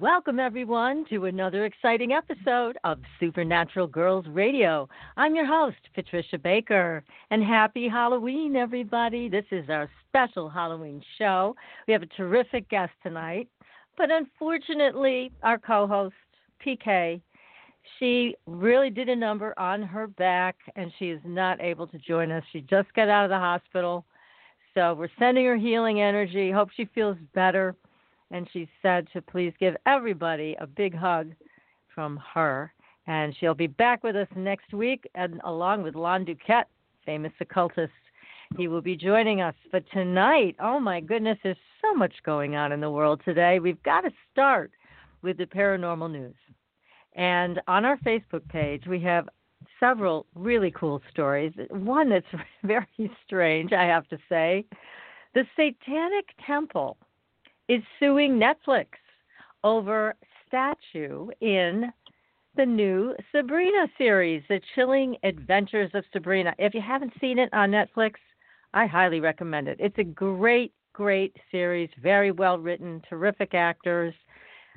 Welcome, everyone, to another exciting episode of Supernatural Girls Radio. I'm your host, Patricia Baker, and happy Halloween, everybody. This is our special Halloween show. We have a terrific guest tonight, but unfortunately, our co-host, PK, she really did a number on her back, and she is not able to join us. She just got out of the hospital, so we're sending her healing energy. Hope she feels better. And she said to please give everybody a big hug from her. And she'll be back with us next week, and along with Lon Duquette, famous occultist. He will be joining us. But tonight, oh my goodness, there's so much going on in the world today. We've got to start with the paranormal news. And on our Facebook page, we have several really cool stories. One that's very strange, I have to say. The Satanic Temple is suing Netflix over statue in the new Sabrina series, The Chilling Adventures of Sabrina. If you haven't seen it on Netflix, I highly recommend it. It's a great, great series, very well written, terrific actors.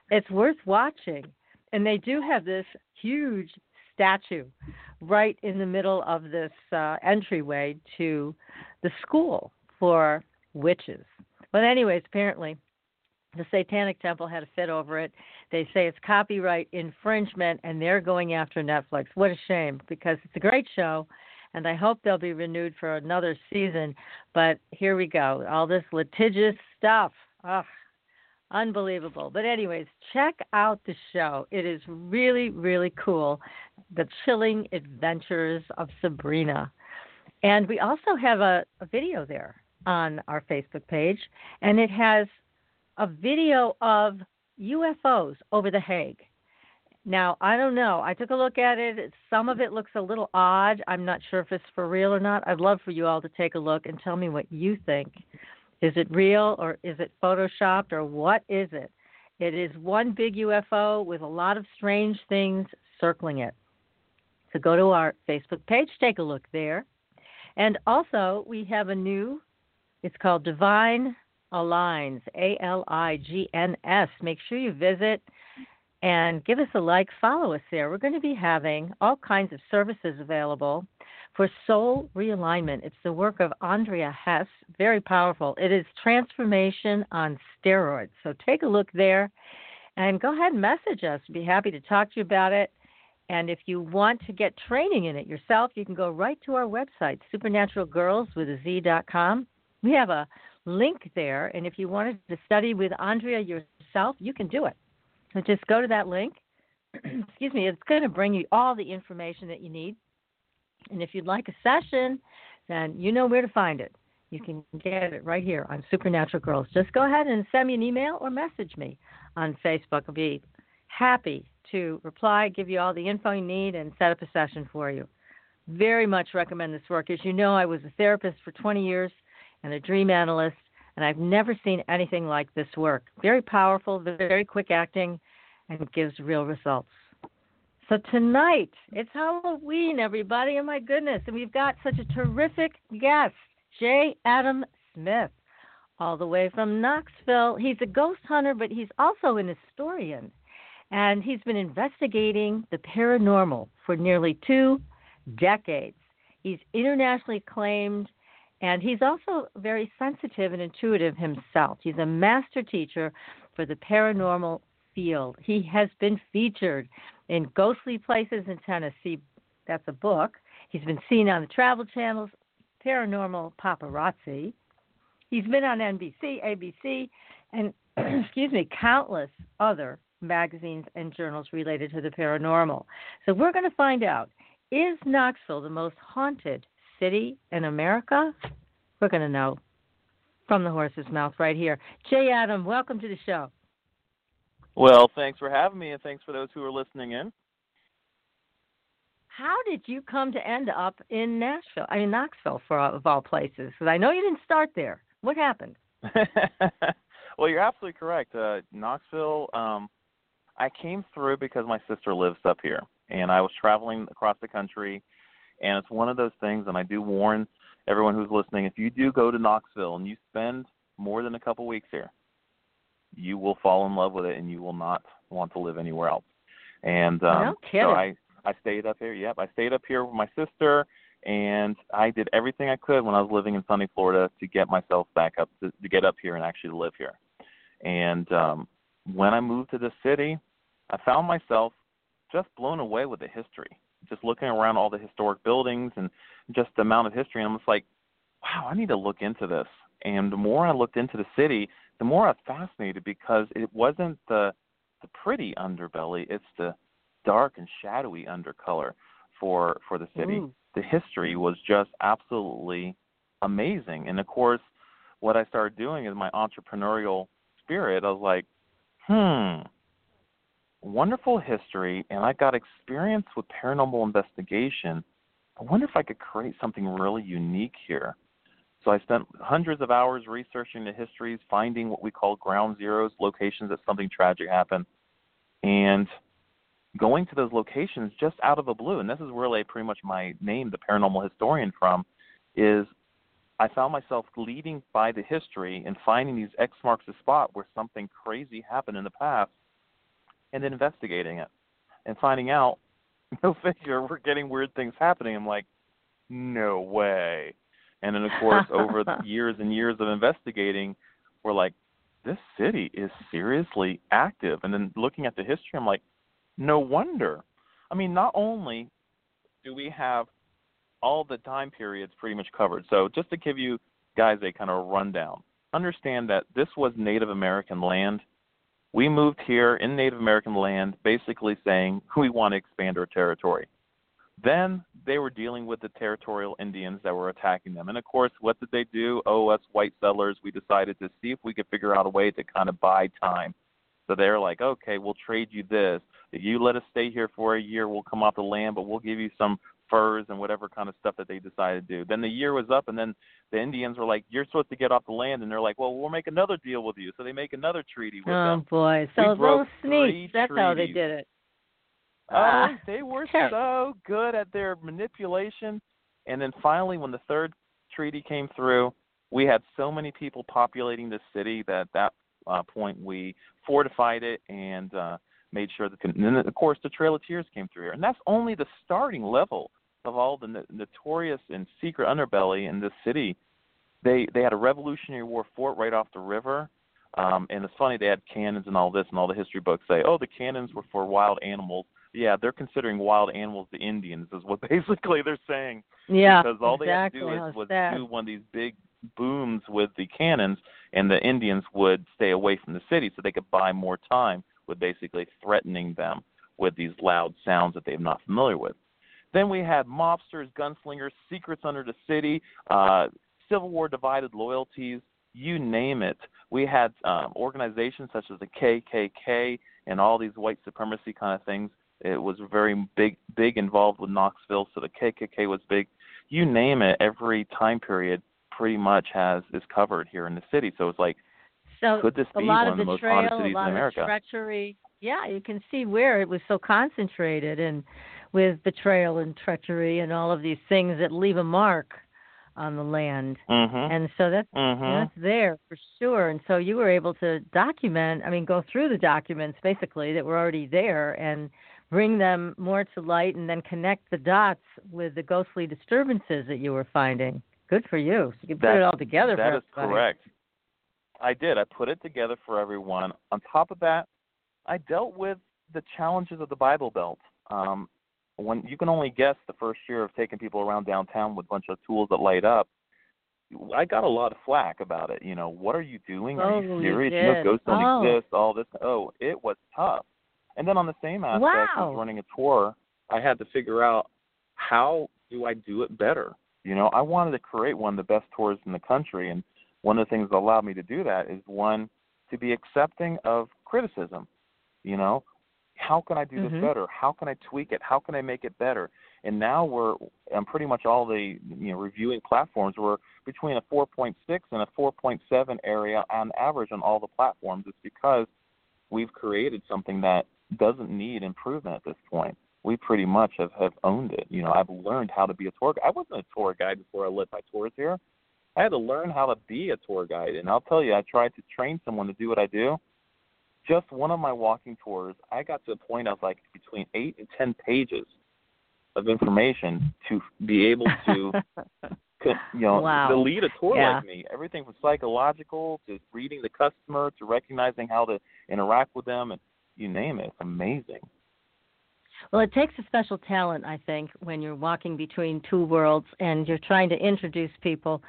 It's worth watching. And they do have this huge statue right in the middle of this entryway to the school for witches. But anyways, apparently, the Satanic Temple had a fit over it. They say it's copyright infringement, and they're going after Netflix. What a shame, because it's a great show, and I hope they'll be renewed for another season. But here we go, all this litigious stuff. Ugh, unbelievable. But anyways, check out the show. It is really, really cool, The Chilling Adventures of Sabrina. And we also have a video there on our Facebook page, and it has a video of UFOs over The Hague. Now, I don't know. I took a look at it. Some of it looks a little odd. I'm not sure if it's for real or not. I'd love for you all to take a look and tell me what you think. Is it real, or is it photoshopped, or what is it? It is one big UFO with a lot of strange things circling it. So go to our Facebook page, take a look there. And also, we have a new, it's called Divine Aligns, A-L-I-G-N-S. Make sure you visit and give us a like, follow us there. We're going to be having all kinds of services available for soul realignment. It's the work of Andrea Hess, very powerful. It is transformation on steroids. So take a look there and go ahead and message us. We'd be happy to talk to you about it. And if you want to get training in it yourself, you can go right to our website, supernaturalgirlswithaz.com. We have a link there, and if you wanted to study with Andrea yourself, you can do it. So just go to that link. Excuse me. It's going to bring you all the information that you need. And if you'd like a session, then you know where to find it. You can get it right here on Supernatural Girls. Just go ahead and send me an email or message me on Facebook. I'll be happy to reply, give you all the info you need, and set up a session for you. Very much recommend this work. As you know, I was a therapist for 20 years and a dream analyst, and I've never seen anything like this work. Very powerful, very quick acting, and gives real results. So tonight, it's Halloween, everybody. Oh, my goodness. And we've got such a terrific guest, J Adam Smith, all the way from Knoxville. He's a ghost hunter, but he's also an historian, and he's been investigating the paranormal for nearly 2 decades. He's internationally acclaimed, and he's also very sensitive and intuitive himself. He's a master teacher for the paranormal field. He has been featured in Ghostly Places in Tennessee. That's a book. He's been seen on the Travel Channel's Paranormal Paparazzi. He's been on NBC, ABC, and countless other magazines and journals related to the paranormal. So we're going to find out, is Knoxville the most haunted city in America? We're going to know from the horse's mouth right here. J. Adam, welcome to the show. Well, thanks for having me, and thanks for those who are listening in. How did you come to end up in Knoxville, of all places? Because I know you didn't start there. What happened? Well, you're absolutely correct. Knoxville, I came through because my sister lives up here, and I was traveling across the country, and it's one of those things, and I do warn everyone who's listening, if you do go to Knoxville and you spend more than a couple weeks here, you will fall in love with it, and you will not want to live anywhere else. And I stayed up here. Yep, I stayed up here with my sister, and I did everything I could when I was living in sunny Florida to get myself back up, to get up here and actually live here. And when I moved to this city, I found myself just blown away with the history, just looking around all the historic buildings and just the amount of history. And I'm just like, wow, I need to look into this. And the more I looked into the city, the more I was fascinated, because it wasn't the pretty underbelly, it's the dark and shadowy undercolor for the city. Ooh. The history was just absolutely amazing. And, of course, what I started doing is my entrepreneurial spirit. I was like, wonderful history, and I got experience with paranormal investigation. I wonder if I could create something really unique here. So I spent hundreds of hours researching the histories, finding what we call ground zeros, locations that something tragic happened, and going to those locations just out of the blue. And this is really pretty much my name, the paranormal historian, from, is I found myself leading by the history and finding these X marks the spot where something crazy happened in the past, and then investigating it and finding out, no figure, we're getting weird things happening. I'm like, no way. And then, of course, over the years and years of investigating, we're like, this city is seriously active. And then looking at the history, I'm like, no wonder. I mean, not only do we have all the time periods pretty much covered. So just to give you guys a kind of rundown, understand that this was Native American land. We moved here in Native American land basically saying we want to expand our territory. Then they were dealing with the territorial Indians that were attacking them. And, of course, what did they do? Oh, us white settlers, we decided to see if we could figure out a way to kind of buy time. So they're like, okay, we'll trade you this. If you let us stay here for a year, we'll come off the land, but we'll give you some furs and whatever kind of stuff that they decided to do. Then the year was up, and then the Indians were like, you're supposed to get off the land. And they're like, well, we'll make another deal with you. So they make another treaty with them. Oh, boy. So a little sneak. That's how they did it. They were so good at their manipulation. And then finally, when the third treaty came through, we had so many people populating this city that at that point we fortified it and made sure that, and then, of course, the Trail of Tears came through here. And that's only the starting level of all the notorious and secret underbelly in this city. They had a Revolutionary War fort right off the river. And it's funny, they had cannons and all this, and all the history books say, oh, the cannons were for wild animals. Yeah, they're considering wild animals the Indians is what basically they're saying. Yeah, because all they had to do was do one of these big booms with the cannons, and the Indians would stay away from the city so they could buy more time with basically threatening them with these loud sounds that they're not familiar with. Then we had mobsters, gunslingers, secrets under the city, Civil War divided loyalties, you name it. We had organizations such as the KKK and all these white supremacy kind of things. It was very big involved with Knoxville, so the KKK was big. You name it, every time period pretty much is covered here in the city. So it's like, could this be one of the most haunted cities in America? A lot of treachery. Yeah, you can see where it was so concentrated, and with betrayal and treachery and all of these things that leave a mark on the land. Mm-hmm. And so that's there for sure. And so you were able to go through the documents basically that were already there and bring them more to light, and then connect the dots with the ghostly disturbances that you were finding. Good for you. You can put it all together for everybody. That is correct. I did. I put it together for everyone. On top of that, I dealt with the challenges of the Bible Belt. when you can only guess the first year of taking people around downtown with a bunch of tools that light up, I got a lot of flack about it. You know, what are you doing? Are you serious? You know, ghosts don't exist, all this. Oh, it was tough. And then on the same aspect of running a tour, I had to figure out how do I do it better? You know, I wanted to create one of the best tours in the country. And one of the things that allowed me to do that is, one, to be accepting of criticism. You know, how can I do this better? How can I tweak it? How can I make it better? And now we're on pretty much all the reviewing platforms. We're between a 4.6 and a 4.7 area on average on all the platforms. It's because we've created something that doesn't need improvement at this point. We pretty much have owned it. You know, I've learned how to be a tour guide. I wasn't a tour guide before I led my tours here. I had to learn how to be a tour guide. And I'll tell you, I tried to train someone to do what I do. Just one of my walking tours, I got to a point of like between 8 and 10 pages of information to be able to, to lead a tour like me. Everything from psychological to reading the customer to recognizing how to interact with them, and you name it. It's amazing. Well, it takes a special talent, I think, when you're walking between two worlds and you're trying to introduce people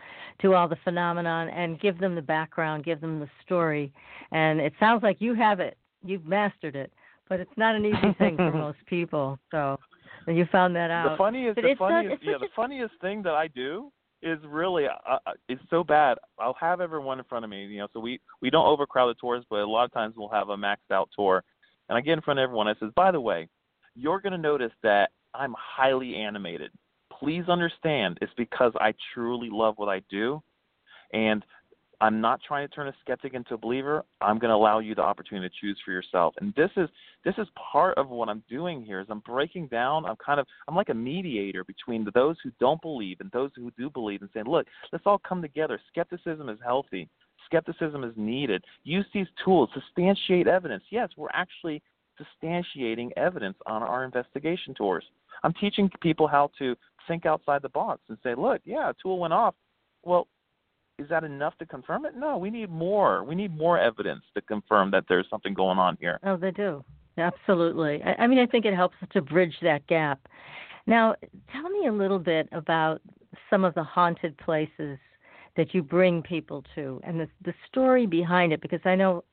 to all the phenomenon and give them the background, give them the story. And it sounds like you have it. You've mastered it. But it's not an easy thing for most people. So you found that out. The funniest thing that I do is really it's so bad. I'll have everyone in front of me. You know, so we don't overcrowd the tours, but a lot of times we'll have a maxed-out tour. And I get in front of everyone. I says, by the way, you're going to notice that I'm highly animated. Please understand it's because I truly love what I do, and I'm not trying to turn a skeptic into a believer. I'm going to allow you the opportunity to choose for yourself. And this is part of what I'm doing here is I'm breaking down. I'm like a mediator between those who don't believe and those who do believe and saying, look, let's all come together. Skepticism is healthy. Skepticism is needed. Use these tools. Substantiate evidence. Yes, we're actually substantiating evidence on our investigation tours. I'm teaching people how to think outside the box and say, look, yeah, a tool went off. Well, is that enough to confirm it? No, we need more. We need more evidence to confirm that there's something going on here. Oh, they do. Absolutely. I mean, I think it helps to bridge that gap. Now, tell me a little bit about some of the haunted places that you bring people to and the story behind it, because I know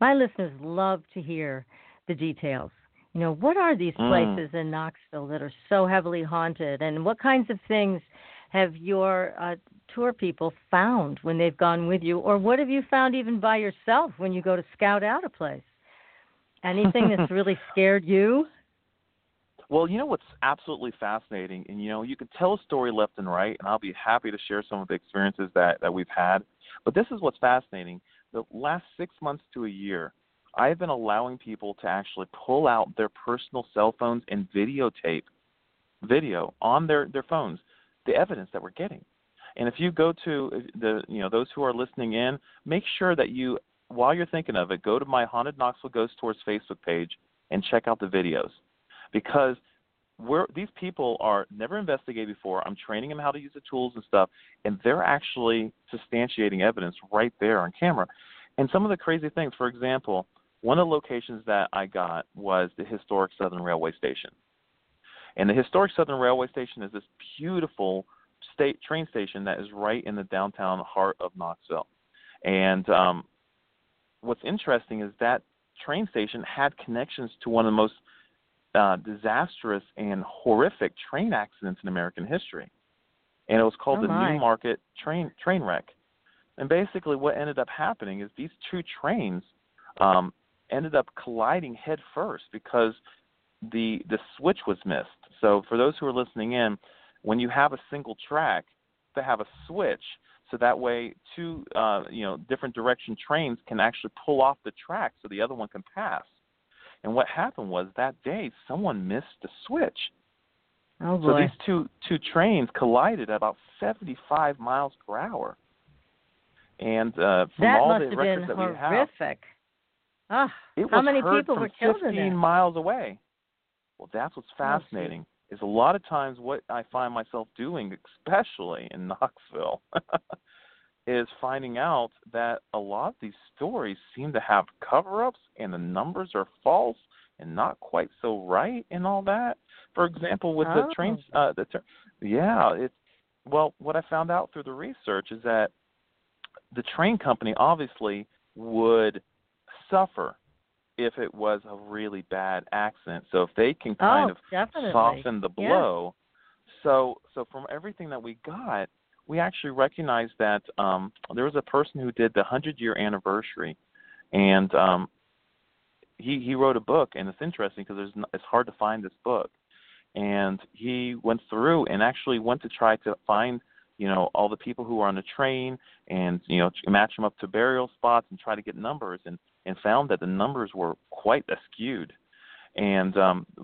my listeners love to hear the details. You know, what are these places in Knoxville that are so heavily haunted, and what kinds of things have your tour people found when they've gone with you, or what have you found even by yourself when you go to scout out a place? Anything that's really scared you? Well, you know what's absolutely fascinating, and you know, you could tell a story left and right, and I'll be happy to share some of the experiences that we've had, but this is what's fascinating. The last 6 months to a year, I've been allowing people to actually pull out their personal cell phones and video on their phones, the evidence that we're getting. And if you go to those who are listening in, make sure that you, while you're thinking of it, go to my Haunted Knoxville Ghost Tours Facebook page and check out the videos, because these people are never investigated before. I'm training them how to use the tools and stuff, and they're actually substantiating evidence right there on camera. And some of the crazy things, for example, one of the locations that I got was the historic Southern Railway Station. And the historic Southern Railway Station is this beautiful state train station that is right in the downtown heart of Knoxville. And what's interesting is that train station had connections to one of the most disastrous and horrific train accidents in American history. And it was called the Newmarket train wreck. And basically what ended up happening is these two trains ended up colliding head first because the switch was missed. So for those who are listening in, when you have a single track, they have a switch, so that way two different direction trains can actually pull off the track so the other one can pass. And what happened was that day someone missed the switch. Oh boy. So these two trains collided at about 75 miles per hour. And from that all the records that we have, that must have been horrific. How many people were killed in that? It was heard from 15 miles away. Well, that's what's fascinating is a lot of times what I find myself doing, especially in Knoxville, is finding out that a lot of these stories seem to have cover-ups and the numbers are false and not quite so right and all that. For example, with the train, well, what I found out through the research is that the train company obviously would suffer if it was a really bad accident. So if they can kind of soften the blow. Yeah. So from everything that we got, we actually recognized that there was a person who did the 100-year anniversary, and he wrote a book, and it's interesting because it's hard to find this book. And he went through and actually went to try to find, you know, all the people who were on the train and, you know, match them up to burial spots and try to get numbers, and found that the numbers were quite askewed. And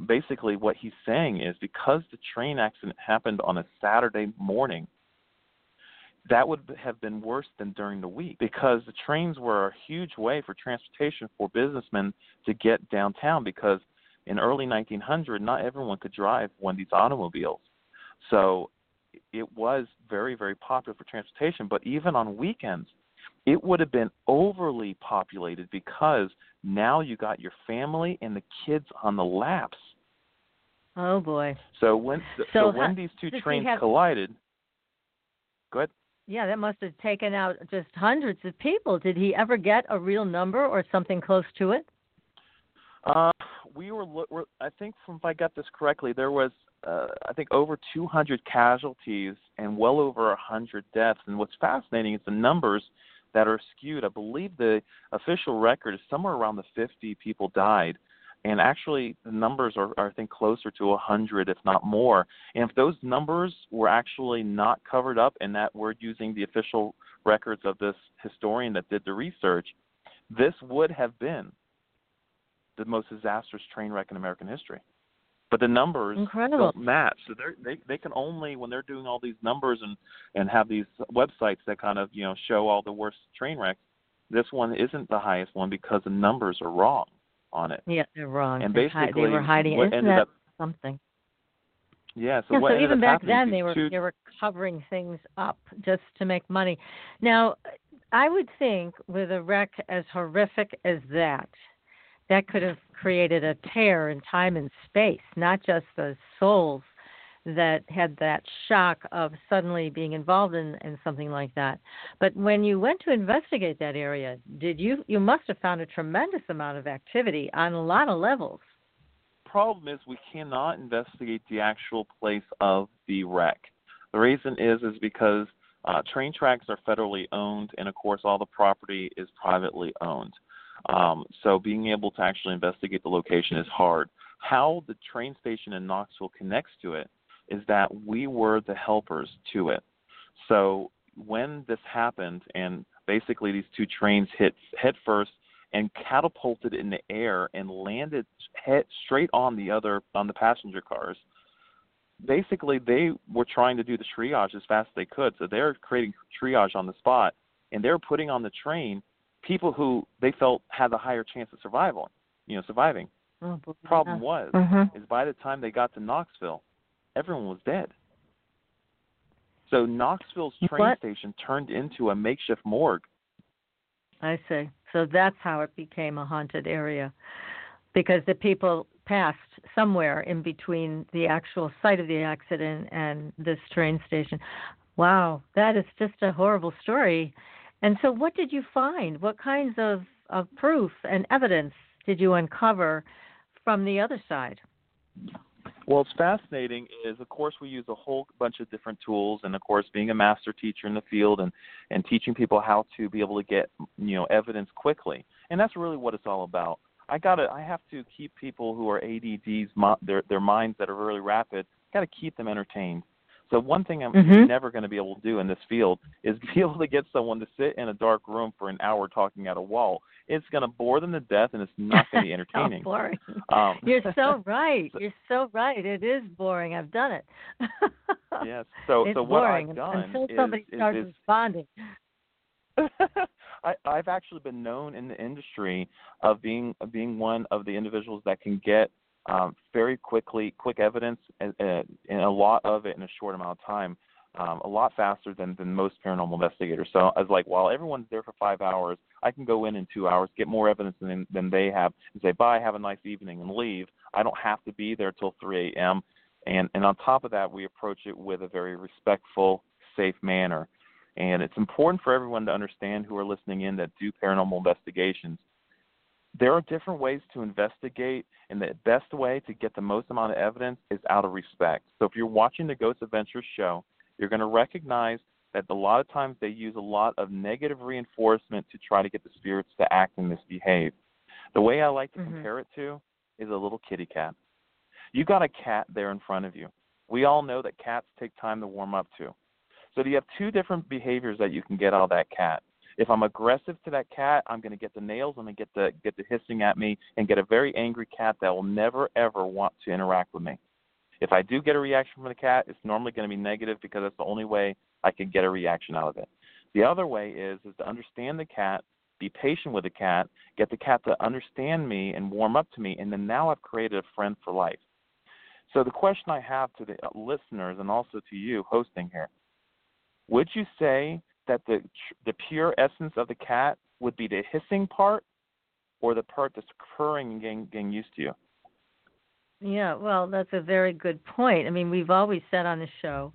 basically what he's saying is because the train accident happened on a Saturday morning, that would have been worse than during the week, because the trains were a huge way for transportation for businessmen to get downtown, because in early 1900, not everyone could drive one of these automobiles. So it was very, very popular for transportation. But even on weekends, it would have been overly populated, because now you got your family and the kids on the laps. Oh, boy. So when these two trains collided – go ahead. Yeah, that must have taken out just hundreds of people. Did he ever get a real number or something close to it? I think, if I got this correctly, there was, I think, over 200 casualties and well over 100 deaths. And what's fascinating is the numbers that are skewed. I believe the official record is somewhere around the 50 people died. And actually, the numbers are I think, closer to 100, if not more. And if those numbers were actually not covered up, and that we're using the official records of this historian that did the research, this would have been the most disastrous train wreck in American history. But the numbers don't match. So they can only, when they're doing all these numbers and have these websites that kind of, you know, show all the worst train wrecks, this one isn't the highest one because the numbers are wrong on it. Yeah, they're wrong. And basically they were hiding it. Isn't that something? Yeah, so even back then they were covering things up just to make money. Now, I would think with a wreck as horrific as that could have created a tear in time and space, not just the souls that had that shock of suddenly being involved in something like that. But when you went to investigate that area, you must have found a tremendous amount of activity on a lot of levels. Problem is we cannot investigate the actual place of the wreck. The reason is because train tracks are federally owned, and, of course, all the property is privately owned. So being able to actually investigate the location is hard. How the train station in Knoxville connects to it is that we were the helpers to it. So when this happened, and basically these two trains hit headfirst and catapulted in the air and landed straight on the passenger cars, basically they were trying to do the triage as fast as they could. So they're creating triage on the spot, and they're putting on the train people who they felt had a higher chance of surviving. Oh, problem was, is by the time they got to Knoxville, everyone was dead. So Knoxville's train station turned into a makeshift morgue. I see. So that's how it became a haunted area, because the people passed somewhere in between the actual site of the accident and this train station. Wow, that is just a horrible story. And so what did you find? What kinds of proof and evidence did you uncover from the other side? Well, it's fascinating is, of course, we use a whole bunch of different tools. And, of course, being a master teacher in the field and teaching people how to be able to get, you know, evidence quickly. And that's really what it's all about. I have to keep people who are ADDs, their minds that are really rapid, got to keep them entertained. So one thing I'm never going to be able to do in this field is be able to get someone to sit in a dark room for an hour talking at a wall. It's going to bore them to death, and it's not going to be entertaining. Boring. You're so right. You're so right. It is boring. I've done it. Yes. So what boring. I've done until somebody starts responding. I've actually been known in the industry of being one of the individuals that can get very quick evidence and a lot of it in a short amount of time. a lot faster than most paranormal investigators. So I was like, while everyone's there for 5 hours, I can go in 2 hours, get more evidence than they have, and say, bye, have a nice evening, and leave. I don't have to be there till 3 a.m. And on top of that, we approach it with a very respectful, safe manner. And it's important for everyone to understand who are listening in that do paranormal investigations. There are different ways to investigate, and the best way to get the most amount of evidence is out of respect. So if you're watching the Ghost Adventures show, you're going to recognize that a lot of times they use a lot of negative reinforcement to try to get the spirits to act and misbehave. The way I like to compare it to is a little kitty cat. You got a cat there in front of you. We all know that cats take time to warm up to. So you have two different behaviors that you can get out of that cat. If I'm aggressive to that cat, I'm going to get the nails, I'm going to get the hissing at me, and get a very angry cat that will never, ever want to interact with me. If I do get a reaction from the cat, it's normally going to be negative because that's the only way I can get a reaction out of it. The other way is to understand the cat, be patient with the cat, get the cat to understand me and warm up to me, and then now I've created a friend for life. So the question I have to the listeners and also to you hosting here, would you say that the pure essence of the cat would be the hissing part or the part that's purring and getting used to you? Yeah, well, that's a very good point. I mean, we've always said on the show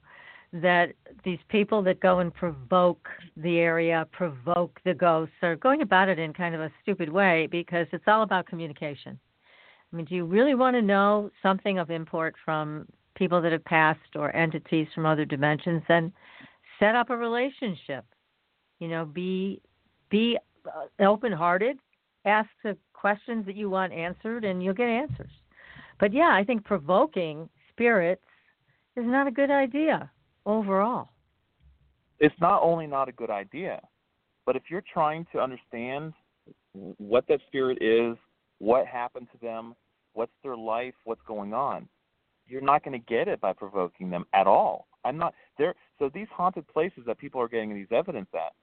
that these people that go and provoke the area, provoke the ghosts, are going about it in kind of a stupid way because it's all about communication. I mean, do you really want to know something of import from people that have passed or entities from other dimensions? Then set up a relationship. You know, be open-hearted, ask the questions that you want answered, and you'll get answers. But, yeah, I think provoking spirits is not a good idea overall. It's not only not a good idea, but if you're trying to understand what that spirit is, what happened to them, what's their life, what's going on, you're not going to get it by provoking them at all. I'm not there. So these haunted places that people are getting these evidence at,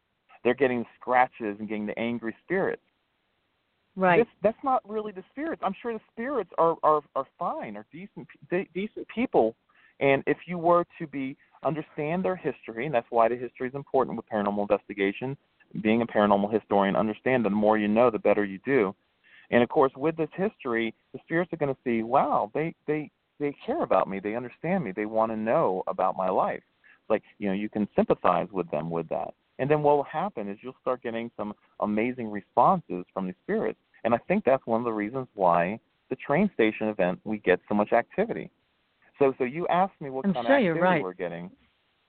they're getting scratches and getting the angry spirits. Right. That's not really the spirits. I'm sure the spirits are fine, are decent people. And if you were to understand their history, and that's why the history is important with paranormal investigation, being a paranormal historian, understand that the more you know, the better you do. And, of course, with this history, the spirits are going to see, wow, they care about me. They understand me. They want to know about my life. Like, you know, you can sympathize with them with that. And then what will happen is you'll start getting some amazing responses from the spirits. And I think that's one of the reasons why the train station event, we get so much activity. So you asked me what kind of activity we're getting.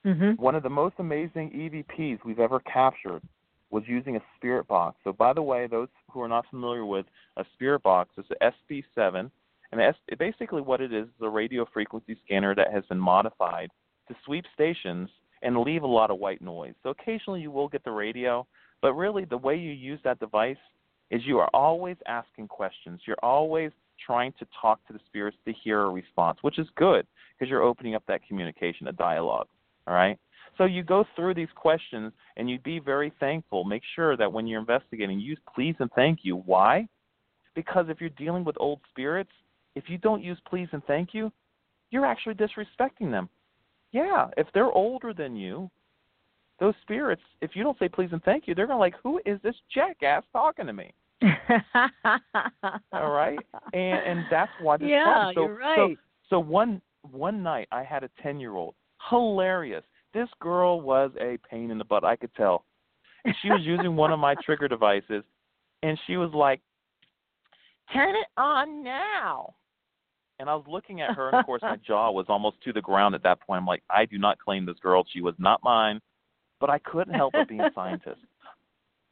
Mm-hmm. One of the most amazing EVPs we've ever captured was using a spirit box. So, by the way, those who are not familiar with a spirit box, it's an SB7. And basically what it is a radio frequency scanner that has been modified to sweep stations and leave a lot of white noise. So occasionally you will get the radio, but really the way you use that device is you are always asking questions. You're always trying to talk to the spirits to hear a response, which is good because you're opening up that communication, a dialogue, all right? So you go through these questions, and you be very thankful. Make sure that when you're investigating, use please and thank you. Why? Because if you're dealing with old spirits, if you don't use please and thank you, you're actually disrespecting them. Yeah, if they're older than you, those spirits, if you don't say please and thank you, they're going to like, who is this jackass talking to me? All right? And that's why this problem. So, you're right. So one night I had a 10-year-old. Hilarious. This girl was a pain in the butt, I could tell. And she was using one of my trigger devices, and she was like, turn it on now. And I was looking at her, and, of course, my jaw was almost to the ground at that point. I'm like, I do not claim this girl. She was not mine. But I couldn't help but being a scientist.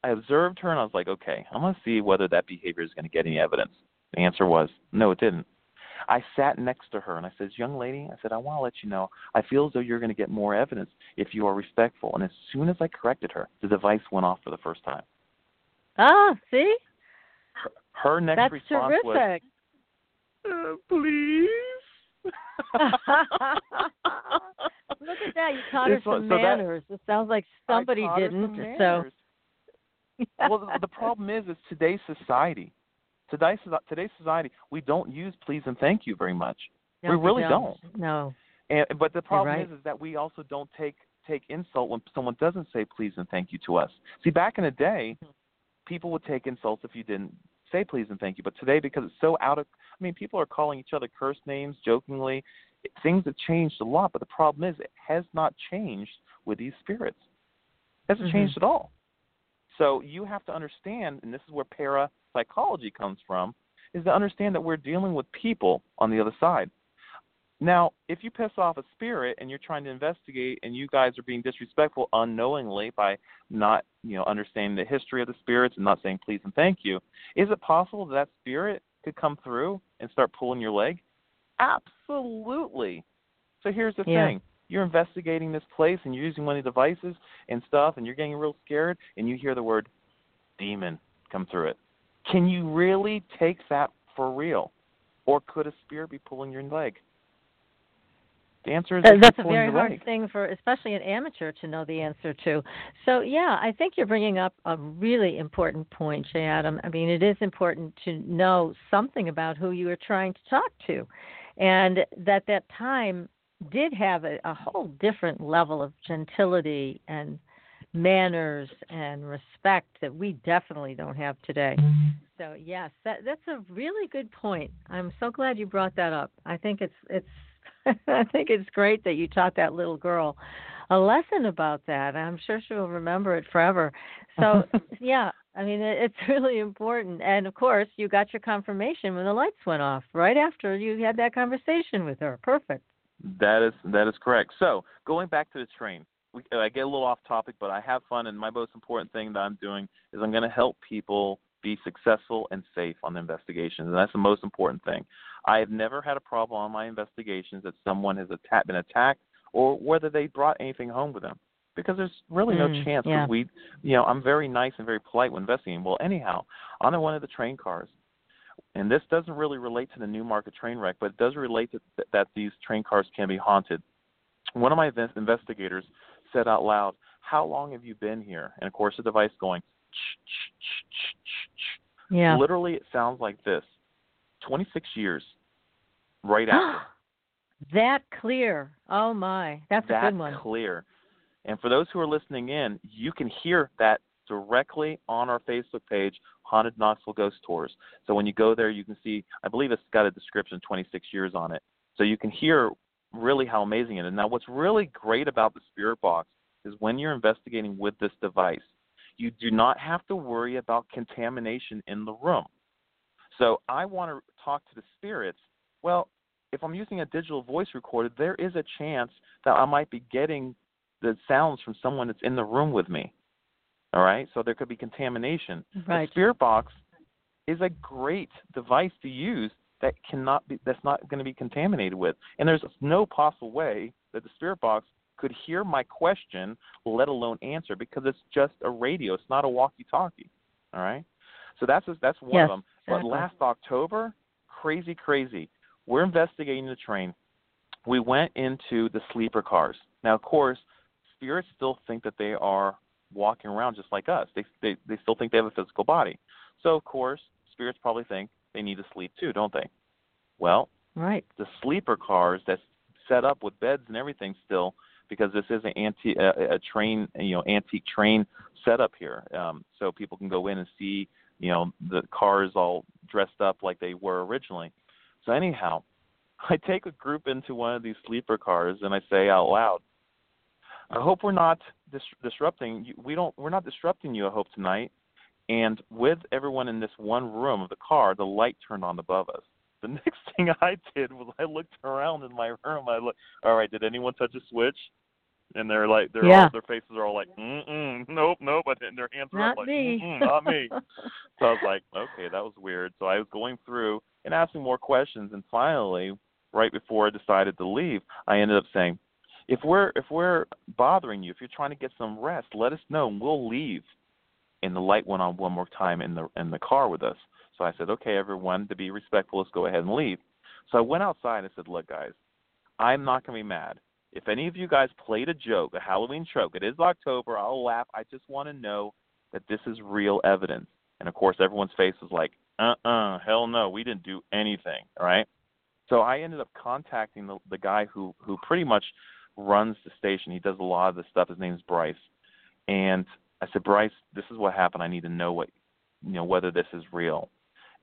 I observed her, and I was like, okay, I'm going to see whether that behavior is going to get any evidence. The answer was, no, it didn't. I sat next to her, and I said, young lady, I said, I want to let you know, I feel as though you're going to get more evidence if you are respectful. And as soon as I corrected her, the device went off for the first time. Ah, see? Her next response was, please? Look at that. You taught her some manners. It sounds like somebody didn't. So. Well, the problem is today's society. Today's society, we don't use please and thank you very much. No, we really don't. No. But the problem is that we also don't take take insult when someone doesn't say please and thank you to us. See, back in the day, people would take insults if you didn't say please and thank you. But today, because it's so out of – I mean, people are calling each other curse names jokingly. Things have changed a lot, but the problem is it has not changed with these spirits. It hasn't changed at all. So you have to understand, and this is where parapsychology comes from, is to understand that we're dealing with people on the other side. Now, if you piss off a spirit and you're trying to investigate and you guys are being disrespectful unknowingly by not, you know, understanding the history of the spirits and not saying please and thank you, is it possible that that spirit could come through and start pulling your leg? Absolutely. So here's the thing. You're investigating this place and you're using one of the devices and stuff and you're getting real scared and you hear the word demon come through it. Can you really take that for real? Or could a spirit be pulling your leg? The answer is that's a very hard thing for, especially an amateur, to know the answer to. So, yeah, I think you're bringing up a really important point, J. Adam. I mean, it is important to know something about who you are trying to talk to, and that time did have a whole different level of gentility and manners and respect that we definitely don't have today. So, yes, that's a really good point. I'm so glad you brought that up. I think it's great that you taught that little girl a lesson about that. I'm sure she'll remember it forever. So, yeah, I mean, it's really important. And, of course, you got your confirmation when the lights went off right after you had that conversation with her. Perfect. That is correct. So, going back to the train, I get a little off topic, but I have fun, and my most important thing that I'm doing is I'm going to help people be successful and safe on the investigations, and that's the most important thing. I have never had a problem on my investigations that someone has been attacked or whether they brought anything home with them, because there's really no chance. Yeah. I'm very nice and very polite when investigating. Well, anyhow, on one of the train cars, and this doesn't really relate to the Newmarket train wreck, but it does relate to that these train cars can be haunted. One of my investigators said out loud, "How long have you been here?" And, of course, the device going, yeah. Literally, it sounds like this. 26 years right after. That clear. Oh, my. That's a good one. That clear. And for those who are listening in, you can hear that directly on our Facebook page, Haunted Knoxville Ghost Tours. So when you go there, you can see, I believe it's got a description, 26 years on it. So you can hear really how amazing it is. Now, what's really great about the Spirit Box is when you're investigating with this device, you do not have to worry about contamination in the room. So I want to talk to the spirits. Well, if I'm using a digital voice recorder, there is a chance that I might be getting the sounds from someone that's in the room with me. All right? So there could be contamination. Right. The Spirit Box is a great device to use that's not going to be contaminated with. And there's no possible way that the Spirit Box could hear my question, let alone answer, because it's just a radio. It's not a walkie-talkie. All right? So that's one of them. Exactly. But last October, crazy. We're investigating the train. We went into the sleeper cars. Now, of course, spirits still think that they are walking around just like us. They still think they have a physical body. So, of course, spirits probably think they need to sleep too, don't they? Well, right. The sleeper cars that's set up with beds and everything still, because this is an antique train setup here, so people can go in and see, the cars all dressed up like they were originally. So anyhow, I take a group into one of these sleeper cars and I say out loud, "I hope we're not disrupting you. We're not disrupting you, I hope, tonight." And with everyone in this one room of the car, the light turned on above us. The next thing I did was I looked around in my room. I looked, all right, did anyone touch a switch? And they're like, all, their faces are all like, nope. And their hands are like, not me. So I was like, okay, that was weird. So I was going through and asking more questions. And finally, right before I decided to leave, I ended up saying, if we're bothering you, if you're trying to get some rest, let us know and we'll leave. And the light went on one more time in the car with us. So I said, okay, everyone, to be respectful, let's go ahead and leave. So I went outside and I said, look, guys, I'm not going to be mad. If any of you guys played a Halloween joke, it is October, I'll laugh. I just want to know that this is real evidence. And, of course, everyone's face was like, hell no, we didn't do anything, all right? So I ended up contacting the guy who pretty much runs the station. He does a lot of this stuff. His name is Bryce. And I said, Bryce, this is what happened. I need to know what, you know, whether this is real.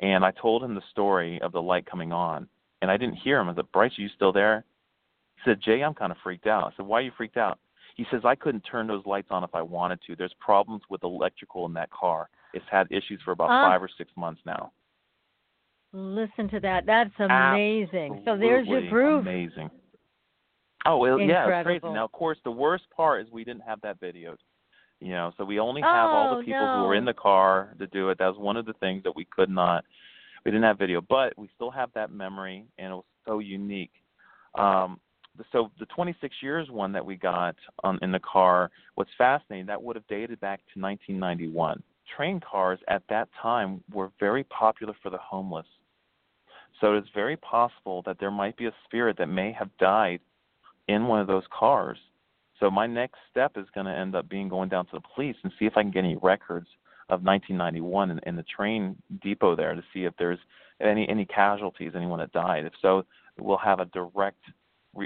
And I told him the story of the light coming on. And I didn't hear him. I said, Bryce, are you still there? He said, Jay, I'm kind of freaked out. I said, why are you freaked out? He says, I couldn't turn those lights on if I wanted to. There's problems with electrical in that car. It's had issues for about 5 or 6 months now. Listen to that. That's amazing. Absolutely, so there's your proof. Amazing. Oh, yeah, it's crazy. Now, of course, the worst part is we didn't have that videoed. You know, so we only have all the people who were in the car to do it. That was one of the things that we could not. We didn't have video, but we still have that memory, and it was so unique. So the 26 years one that we got in the car was fascinating. That would have dated back to 1991. Train cars at that time were very popular for the homeless. So it's very possible that there might be a spirit that may have died in one of those cars. So my next step is going to end up being going down to the police and see if I can get any records of 1991 in the train depot there to see if there's any casualties, anyone that died. If so, we'll have a direct,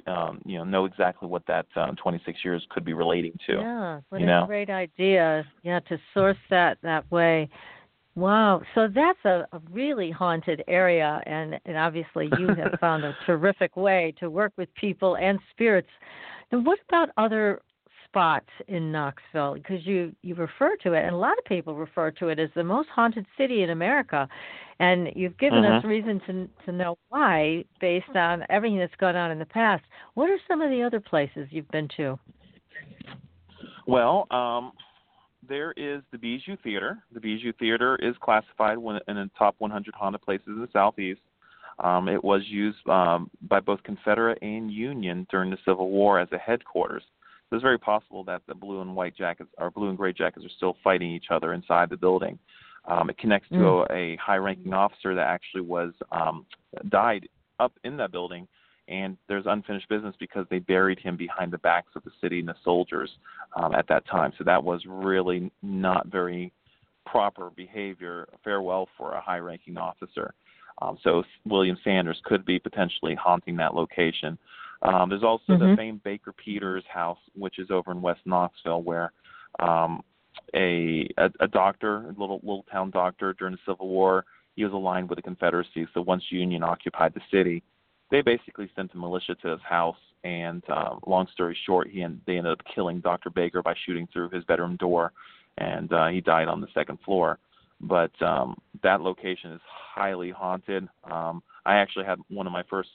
know exactly what that 26 years could be relating to. Yeah, what a great idea. Yeah, to source that way. Wow. So that's a really haunted area, and obviously you have found a terrific way to work with people and spirits. And what about other spots in Knoxville? Because you refer to it, and a lot of people refer to it as the most haunted city in America. And you've given us reason to know why, based on everything that's gone on in the past. What are some of the other places you've been to? Well, there is the Bijou Theater. The Bijou Theater is classified in the top 100 haunted places in the Southeast. It was used by both Confederate and Union during the Civil War as a headquarters. So it's very possible that the blue and gray jackets are still fighting each other inside the building. It connects to a high-ranking officer that actually was died up in that building. And there's unfinished business because they buried him behind the backs of the city and the soldiers at that time. So that was really not very proper behavior, farewell for a high-ranking officer. So William Sanders could be potentially haunting that location. There's also the famed Baker Peters house, which is over in West Knoxville, where a doctor, a little town doctor during the Civil War, he was aligned with the Confederacy. So once Union occupied the city, they basically sent a militia to his house, and long story short, they ended up killing Dr. Baker by shooting through his bedroom door, and he died on the second floor. But that location is highly haunted. I actually had one of my first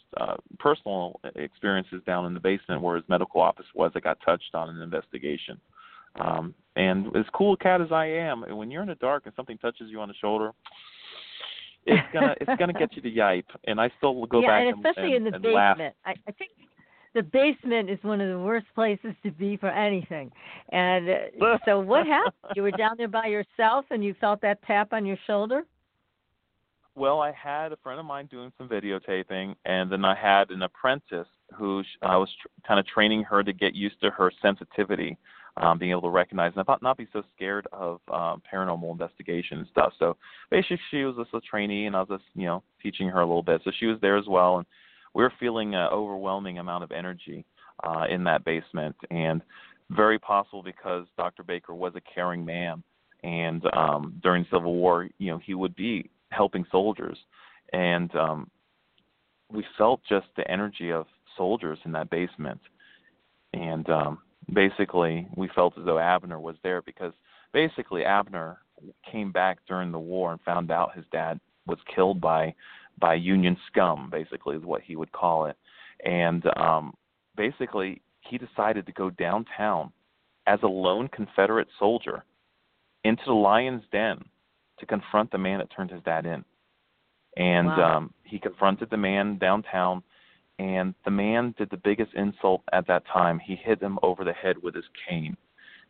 personal experiences down in the basement where his medical office was. I got touched on in an investigation. And as cool a cat as I am, when you're in the dark and something touches you on the shoulder, it's gonna get you to yipe. And I still go back and especially in the basement. I think the basement is one of the worst places to be for anything. And so what happened? You were down there by yourself and you felt that tap on your shoulder? Well, I had a friend of mine doing some videotaping, and then I had an apprentice who I was kind of training her to get used to her sensitivity, being able to recognize and not be so scared of paranormal investigation and stuff. So basically she was just a trainee, and I was just, teaching her a little bit. So she was there as well, and we were feeling an overwhelming amount of energy in that basement, and very possible because Dr. Baker was a caring man, and during Civil War, he would be helping soldiers, and we felt just the energy of soldiers in that basement, and basically we felt as though Abner was there because basically Abner came back during the war and found out his dad was killed by Union scum, basically is what he would call it. And basically he decided to go downtown as a lone Confederate soldier into the lion's den to confront the man that turned his dad in. And he confronted the man downtown, and the man did the biggest insult at that time. He hit him over the head with his cane.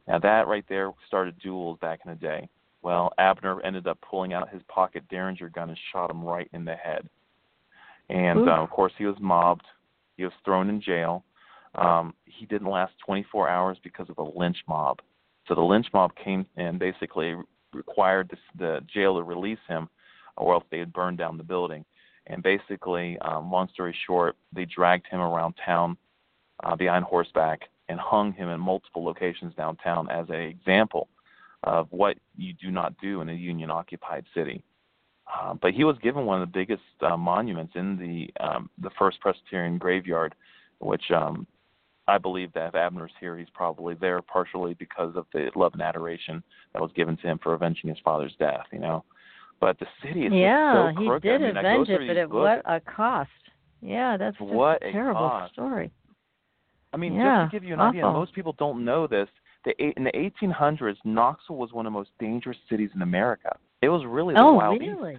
Now that right there started duels back in the day. Well, Abner ended up pulling out his pocket Derringer gun and shot him right in the head. And, of course, he was mobbed. He was thrown in jail. He didn't last 24 hours because of a lynch mob. So the lynch mob came and basically required the jail to release him, or else they had burned down the building. And basically, long story short, they dragged him around town behind horseback and hung him in multiple locations downtown as an example of what you do not do in a union-occupied city. But he was given one of the biggest monuments in the First Presbyterian Graveyard, which I believe that if Abner's here, he's probably there partially because of the love and adoration that was given to him for avenging his father's death, you know. But the city is just so crooked. Yeah, he did avenge it, but at what a cost. Yeah, that's just a terrible story. I mean, just to give you an idea, most people don't know this, in the 1800s, Knoxville was one of the most dangerous cities in America. It was really the Wild East. Really?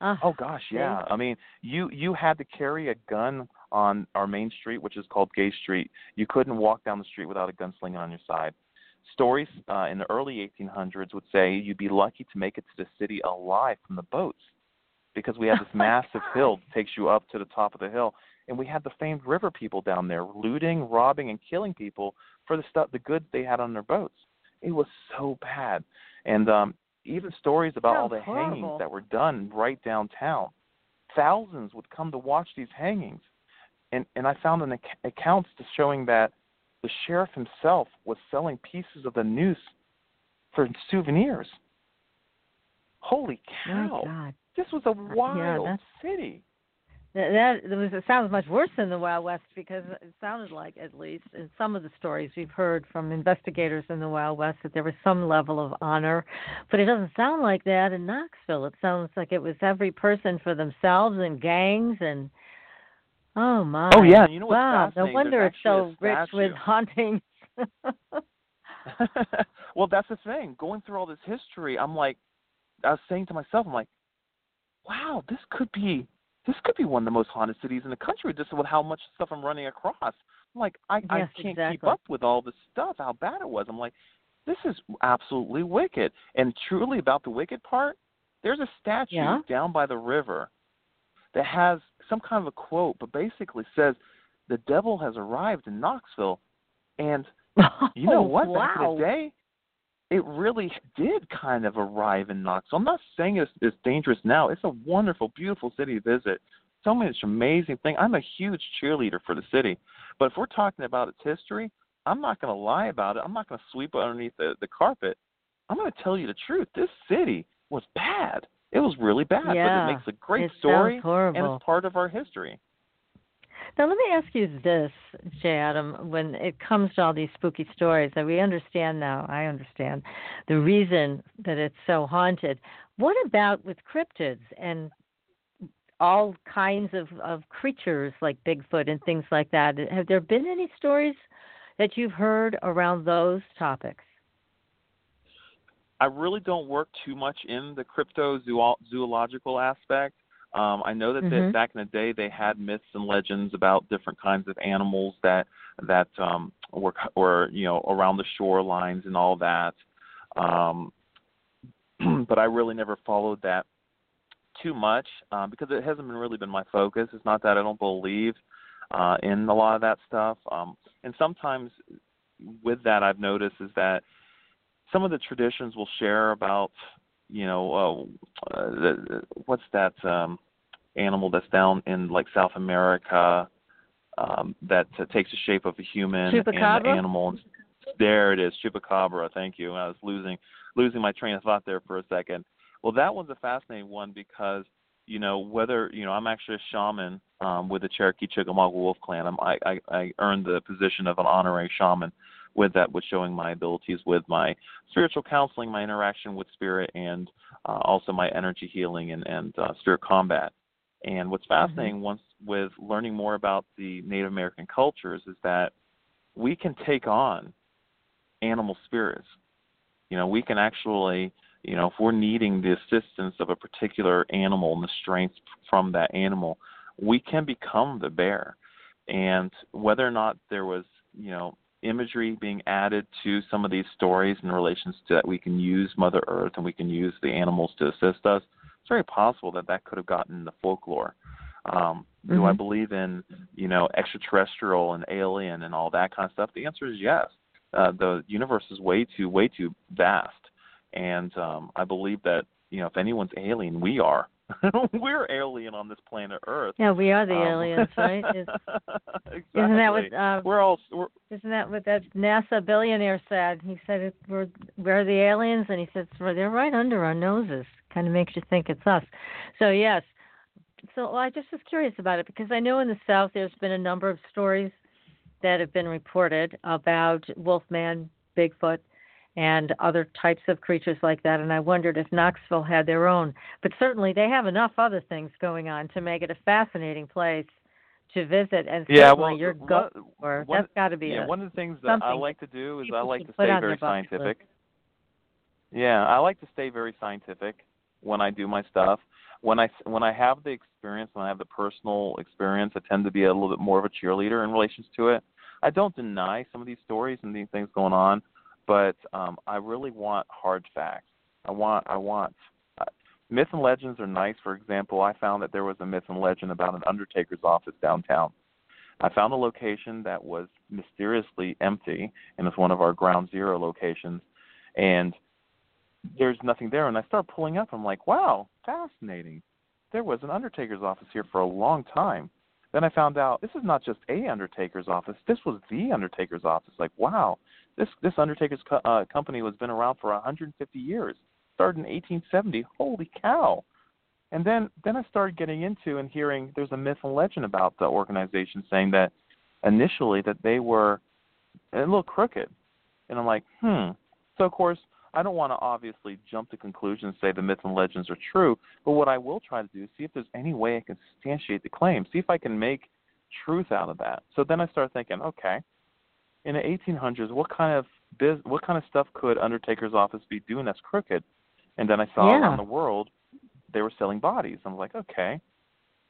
Oh, gosh, yeah. I mean, you had to carry a gun on our main street, which is called Gay Street. You couldn't walk down the street without a gun slinging on your side. Stories in the early 1800s would say you'd be lucky to make it to the city alive from the boats because we had this massive hill that takes you up to the top of the hill. And we had the famed river people down there looting, robbing, and killing people for the stuff, the goods they had on their boats. It was so bad. And even stories about all the hangings that were done right downtown. Thousands would come to watch these hangings. And I found an accounts showing that the sheriff himself was selling pieces of the noose for souvenirs. Holy cow. Oh, God. This was a wild city. It sounds much worse than the Wild West because it sounded like, at least, in some of the stories we've heard from investigators in the Wild West that there was some level of honor. But it doesn't sound like that in Knoxville. It sounds like it was every person for themselves and gangs and, oh, my. Oh, yeah. You know what's fascinating? No wonder it's so rich with hauntings. Well, that's the thing. Going through all this history, I was saying to myself, wow, this could be one of the most haunted cities in the country just with how much stuff I'm running across. I can't keep up with all this stuff, how bad it was. I'm like, this is absolutely wicked. And truly about the wicked part, there's a statue down by the river that has some kind of a quote, but basically says, the devil has arrived in Knoxville. And you know what? Back in the day, it really did kind of arrive in Knoxville. I'm not saying it's dangerous now. It's a wonderful, beautiful city to visit. So many amazing things. I'm a huge cheerleader for the city. But if we're talking about its history, I'm not going to lie about it. I'm not going to sweep it underneath the carpet. I'm going to tell you the truth. This city was bad. It was really bad, but it makes a great story, and it's part of our history. Now, let me ask you this, J. Adam, when it comes to all these spooky stories that we understand now, I understand the reason that it's so haunted. What about with cryptids and all kinds of creatures like Bigfoot and things like that? Have there been any stories that you've heard around those topics? I really don't work too much in the cryptozoological aspect. I know that back in the day they had myths and legends about different kinds of animals that were around the shorelines and all that. But I really never followed that too much because it hasn't really been my focus. It's not that I don't believe in a lot of that stuff. And sometimes with that I've noticed is that some of the traditions will share about, what's that animal that's down in like South America that takes the shape of a human and the animal. There it is, chupacabra. Thank you. I was losing my train of thought there for a second. Well, that one's a fascinating one because I'm actually a shaman with the Cherokee Chickamauga Wolf Clan. I earned the position of an honorary shaman. With that, with showing my abilities with my spiritual counseling, my interaction with spirit, and also my energy healing and spirit combat. And what's fascinating once with learning more about the Native American cultures is that we can take on animal spirits. We can actually, if we're needing the assistance of a particular animal and the strength from that animal, we can become the bear. And whether or not there was, imagery being added to some of these stories in relations to that we can use Mother Earth and we can use the animals to assist us, it's very possible that could have gotten the folklore. Do I believe in, extraterrestrial and alien and all that kind of stuff? The answer is yes. The universe is way too vast. And I believe that, if anyone's alien, we are. We're alien on this planet Earth. Yeah, we are the aliens, right? Exactly. Isn't that what isn't that what that NASA billionaire said? He said we're the aliens, and he said they're right under our noses. Kind of makes you think it's us. So yes. So I just was curious about it because I know in the South there's been a number of stories that have been reported about Wolfman, Bigfoot, and other types of creatures like that, and I wondered if Knoxville had their own. But certainly they have enough other things going on to make it a fascinating place to visit. And yeah, well, you're going for that's got to be one of the things that I like to do is I like to stay very scientific. Yeah, I like to stay very scientific when I do my stuff. When I have the experience, when I have the personal experience, I tend to be a little bit more of a cheerleader in relation to it. I don't deny some of these stories and these things going on, but I really want hard facts. I want myths and legends are nice. For example, I found that there was a myth and legend about an undertaker's office downtown. I found a location that was mysteriously empty, and it's one of our ground zero locations, and there's nothing there, and I start pulling up. I'm like, wow, fascinating. There was an undertaker's office here for a long time. Then I found out this is not just a undertaker's office. This was the undertaker's office. Like, wow, this undertaker's company has been around for 150 years. Started in 1870. Holy cow. And then I started getting into and hearing there's a myth and legend about the organization saying that initially that they were a little crooked. And I'm like, So, of course, I don't want to obviously jump to conclusions and say the myths and legends are true, but what I will try to do is see if there's any way I can substantiate the claim, see if I can make truth out of that. So then I start thinking, okay, in the 1800s, what kind of stuff could undertaker's office be doing that's crooked? And then I saw around the world they were selling bodies. I'm like, okay.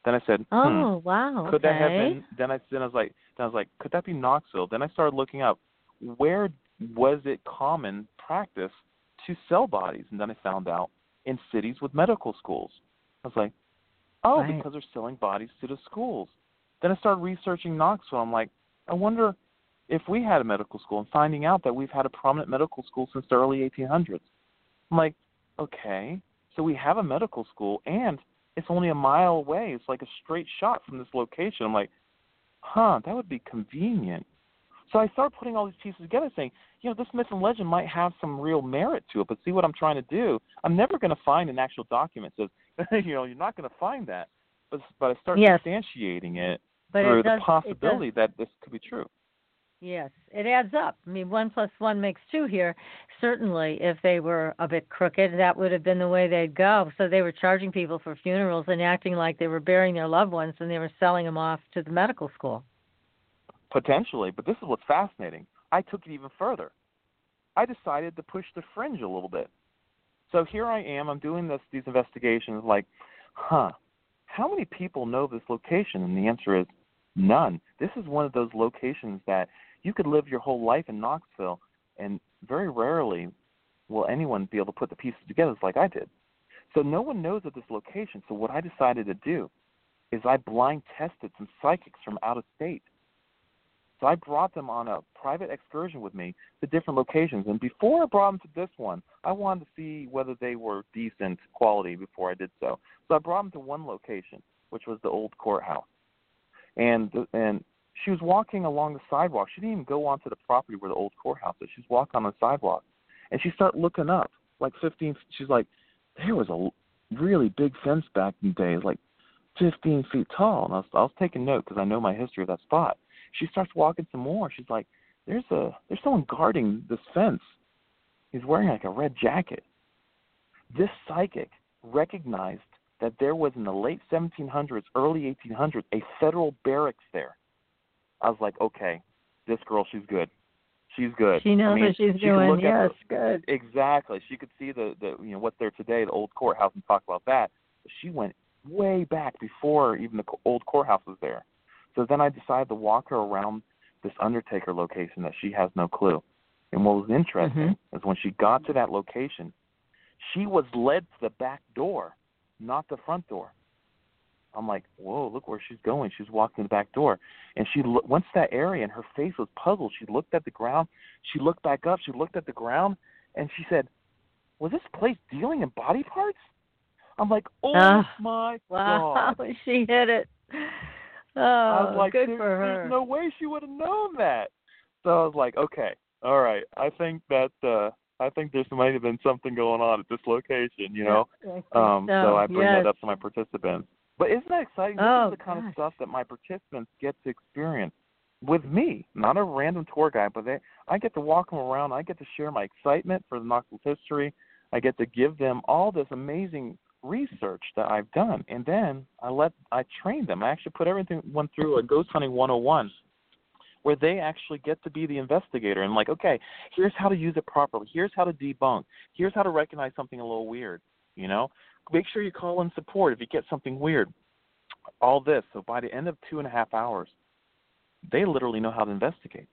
Then I said, wow, could that have been? Then I was like, could that be Knoxville? Then I started looking up where was it common practice to sell bodies, and then I found out in cities with medical schools. I was like, because they're selling bodies to the schools. Then I started researching Knoxville. I'm like, I wonder if we had a medical school, and finding out that we've had a prominent medical school since the early 1800s. I'm like, okay, so we have a medical school, and it's only a mile away. It's like a straight shot from this location. I'm like, that would be convenient. So I started putting all these pieces together saying, this myth and legend might have some real merit to it, but see what I'm trying to do? I'm never going to find an actual document that says, you're not going to find that. But I start substantiating it through the possibility that this could be true. Yes, it adds up. I mean, 1 plus 1 makes 2 here. Certainly, if they were a bit crooked, that would have been the way they'd go. So they were charging people for funerals and acting like they were burying their loved ones, and they were selling them off to the medical school. Potentially, but this is what's fascinating. I took it even further. I decided to push the fringe a little bit. So here I am. I'm doing these investigations like, how many people know this location? And the answer is none. This is one of those locations that you could live your whole life in Knoxville, and very rarely will anyone be able to put the pieces together like I did. So no one knows of this location. So what I decided to do is I blind tested some psychics from out of state. So I brought them on a private excursion with me to different locations. And before I brought them to this one, I wanted to see whether they were decent quality before I did so. So I brought them to one location, which was the old courthouse. And she was walking along the sidewalk. She didn't even go onto the property where the old courthouse is. She's walking on the sidewalk. And she started looking up, like she's like, there was a really big fence back in the day. It was like 15 feet tall. And I was taking note because I know my history of that spot. She starts walking some more. She's like, there's someone guarding this fence. He's wearing like a red jacket. This psychic recognized that there was in the late 1700s, early 1800s, a federal barracks there. I was like, okay, this girl, she's good. She's good. She knows what she's doing. Yes, good. Exactly. She could see the what's there today, the old courthouse, and talk about that. But she went way back before even the old courthouse was there. So then I decided to walk her around this undertaker location that she has no clue. And what was interesting is when she got to that location, she was led to the back door, not the front door. I'm like, whoa, look where she's going. She's walking to the back door. And she went to that area, and her face was puzzled. She looked at the ground. She looked back up. She looked at the ground, and she said, was this place dealing in body parts? I'm like, oh my God. She hit it. Oh, I was like, good for her. There's no way she would have known that. So I was like, okay, all right. I think there might have been something going on at this location, you know. Yes, so I bring that up to my participants. But isn't that exciting? Oh, this is the kind of stuff that my participants get to experience with me. Not a random tour guide, but I get to walk them around. I get to share my excitement for the Knoxville history. I get to give them all this amazing research that I've done. And then I train them. I actually put everyone through a Ghost Hunting 101. Where they actually get to be the investigator and like, okay, here's how to use it properly. Here's how to debunk. Here's how to recognize something a little weird, you know. Make sure you call in support if you get something weird. All this. So by the end of 2.5 hours, they literally know how to investigate.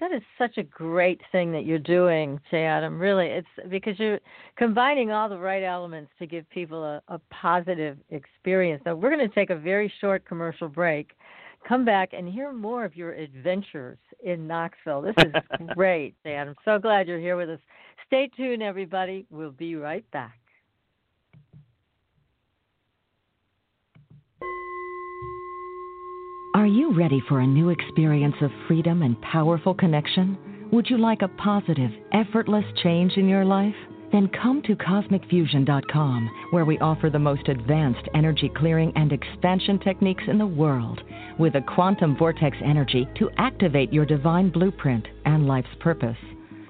That is such a great thing that you're doing, J. Adam. Really, it's because you're combining all the right elements to give people a positive experience. Now, we're going to take a very short commercial break. Come back and hear more of your adventures in Knoxville. This is great, Dan. I'm so glad you're here with us. Stay tuned, everybody. We'll be right back. Are you ready for a new experience of freedom and powerful connection? Would you like a positive, effortless change in your life? Then come to CosmicFusion.com, where we offer the most advanced energy clearing and expansion techniques in the world, with a quantum vortex energy to activate your divine blueprint and life's purpose.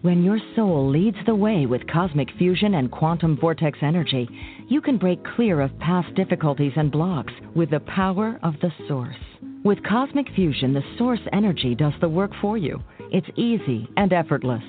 When your soul leads the way with cosmic fusion and quantum vortex energy, you can break clear of past difficulties and blocks with the power of the source. With cosmic fusion, the source energy does the work for you. It's easy and effortless.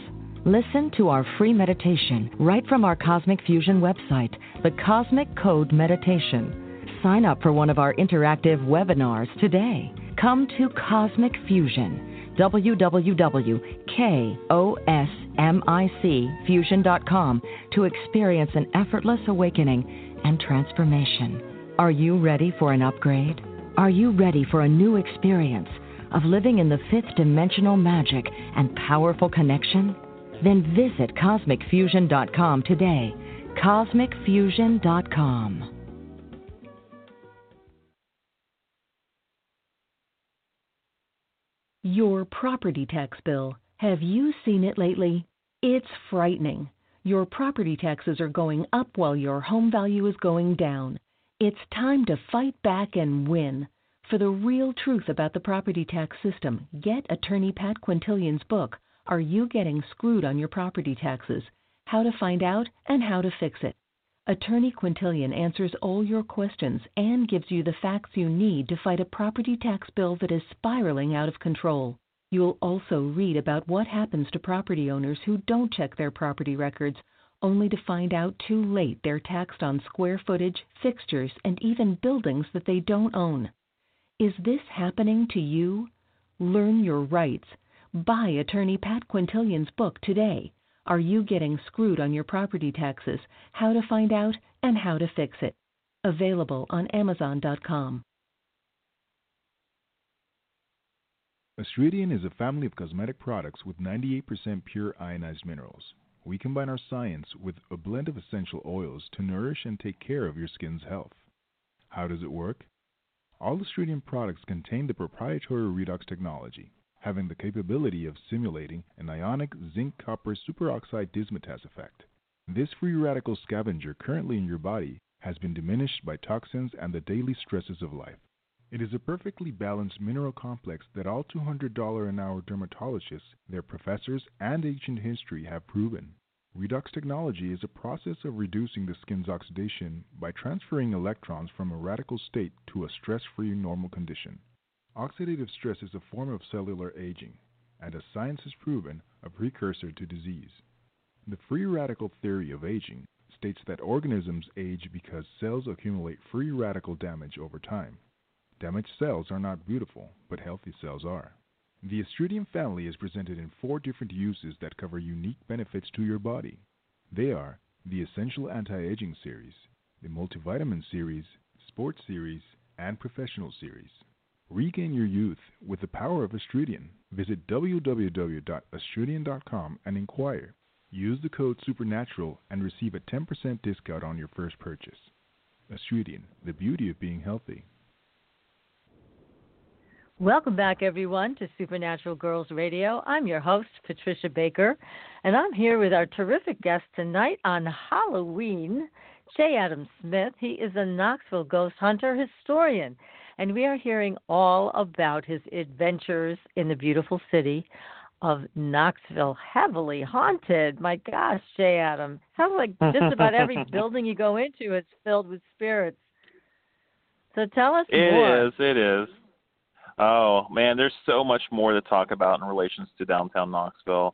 Listen to our free meditation right from our Cosmic Fusion website, the Cosmic Code Meditation. Sign up for one of our interactive webinars today. Come to Cosmic Fusion, www.kosmicfusion.com, to experience an effortless awakening and transformation. Are you ready for an upgrade? Are you ready for a new experience of living in the fifth dimensional magic and powerful connection? Then visit CosmicFusion.com today. CosmicFusion.com. Your property tax bill. Have you seen it lately? It's frightening. Your property taxes are going up while your home value is going down. It's time to fight back and win. For the real truth about the property tax system, get attorney Pat Quintilian's book, Are You Getting Screwed on Your Property Taxes? How to Find Out and How to Fix It. Attorney Quintilian answers all your questions and gives you the facts you need to fight a property tax bill that is spiraling out of control. You'll also read about what happens to property owners who don't check their property records, only to find out too late they're taxed on square footage, fixtures, and even buildings that they don't own. Is this happening to you? Learn your rights. Buy attorney Pat Quintilian's book today. Are You Getting Screwed on Your Property Taxes? How to Find Out and How to Fix It. Available on Amazon.com. Astridium is a family of cosmetic products with 98% pure ionized minerals. We combine our science with a blend of essential oils to nourish and take care of your skin's health. How does it work? All Astridium products contain the proprietary redox technology, having the capability of simulating an ionic zinc-copper superoxide dismutase effect. This free radical scavenger currently in your body has been diminished by toxins and the daily stresses of life. It is a perfectly balanced mineral complex that all $200 an hour dermatologists, their professors, and ancient history have proven. Redox technology is a process of reducing the skin's oxidation by transferring electrons from a radical state to a stress-free normal condition. Oxidative stress is a form of cellular aging, and as science has proven, a precursor to disease. The free radical theory of aging states that organisms age because cells accumulate free radical damage over time. Damaged cells are not beautiful, but healthy cells are. The Astridium family is presented in 4 different uses that cover unique benefits to your body. They are the Essential Anti-Aging Series, the Multivitamin Series, Sports Series, and Professional Series. Regain your youth with the power of Astridium. Visit www.astridium.com and inquire. Use the code SUPERNATURAL and receive a 10% discount on your first purchase. Astridium, the beauty of being healthy. Welcome back, everyone, to Supernatural Girls Radio. I'm your host, Patricia Baker, and I'm here with our terrific guest tonight on Halloween, J Adam Smith. He is a Knoxville ghost hunter historian, and we are hearing all about his adventures in the beautiful city of Knoxville, heavily haunted. My gosh, J Adam, sounds like just about every building you go into is filled with spirits. So tell us more. It is. Oh, man, there's so much more to talk about in relations to downtown Knoxville.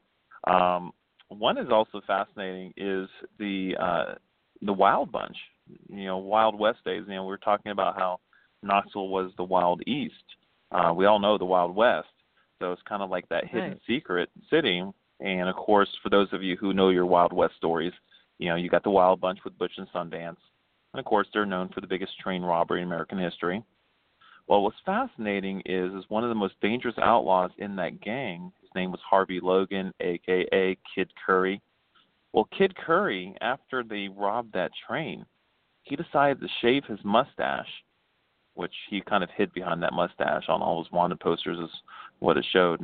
One is also fascinating is the Wild Bunch, Wild West days. We were talking about how Knoxville was the Wild East. We all know the Wild West. So it's kind of like that hidden secret city. And, of course, for those of you who know your Wild West stories, you got the Wild Bunch with Butch and Sundance. And, of course, they're known for the biggest train robbery in American history. Well, what's fascinating is one of the most dangerous outlaws in that gang, his name was Harvey Logan, a.k.a. Kid Curry. Well, Kid Curry, after they robbed that train, he decided to shave his mustache, which he kind of hid behind that mustache on all his wanted posters is what it showed.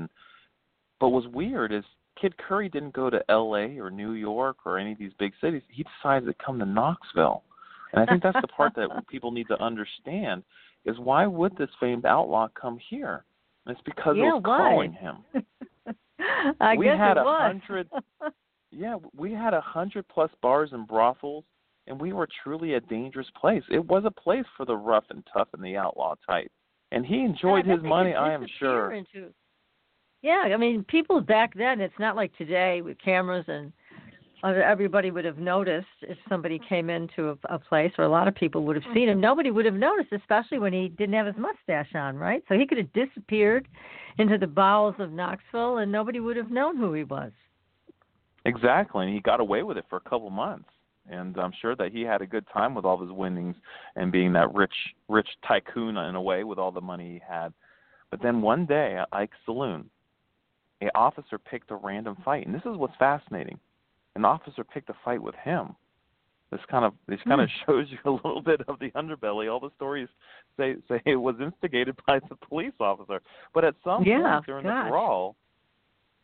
But what's weird is Kid Curry didn't go to L.A. or New York or any of these big cities. He decided to come to Knoxville. And I think that's the part that people need to understand. Is why would this famed outlaw come here? And it's because it was calling him. We had 100+ bars and brothels, and we were truly a dangerous place. It was a place for the rough and tough and the outlaw type. And he enjoyed his money, I am sure. People back then, it's not like today with cameras and everybody would have noticed if somebody came into a place, or a lot of people would have seen him. Nobody would have noticed, especially when he didn't have his mustache on, right? So he could have disappeared into the bowels of Knoxville, and nobody would have known who he was. Exactly, and he got away with it for a couple months. And I'm sure that he had a good time with all of his winnings and being that rich tycoon in a way with all the money he had. But then one day at Ike's Saloon, an officer picked a random fight, and this is what's fascinating. An officer picked a fight with him. This kind of shows you a little bit of the underbelly. All the stories say it was instigated by the police officer. But at some point during the brawl,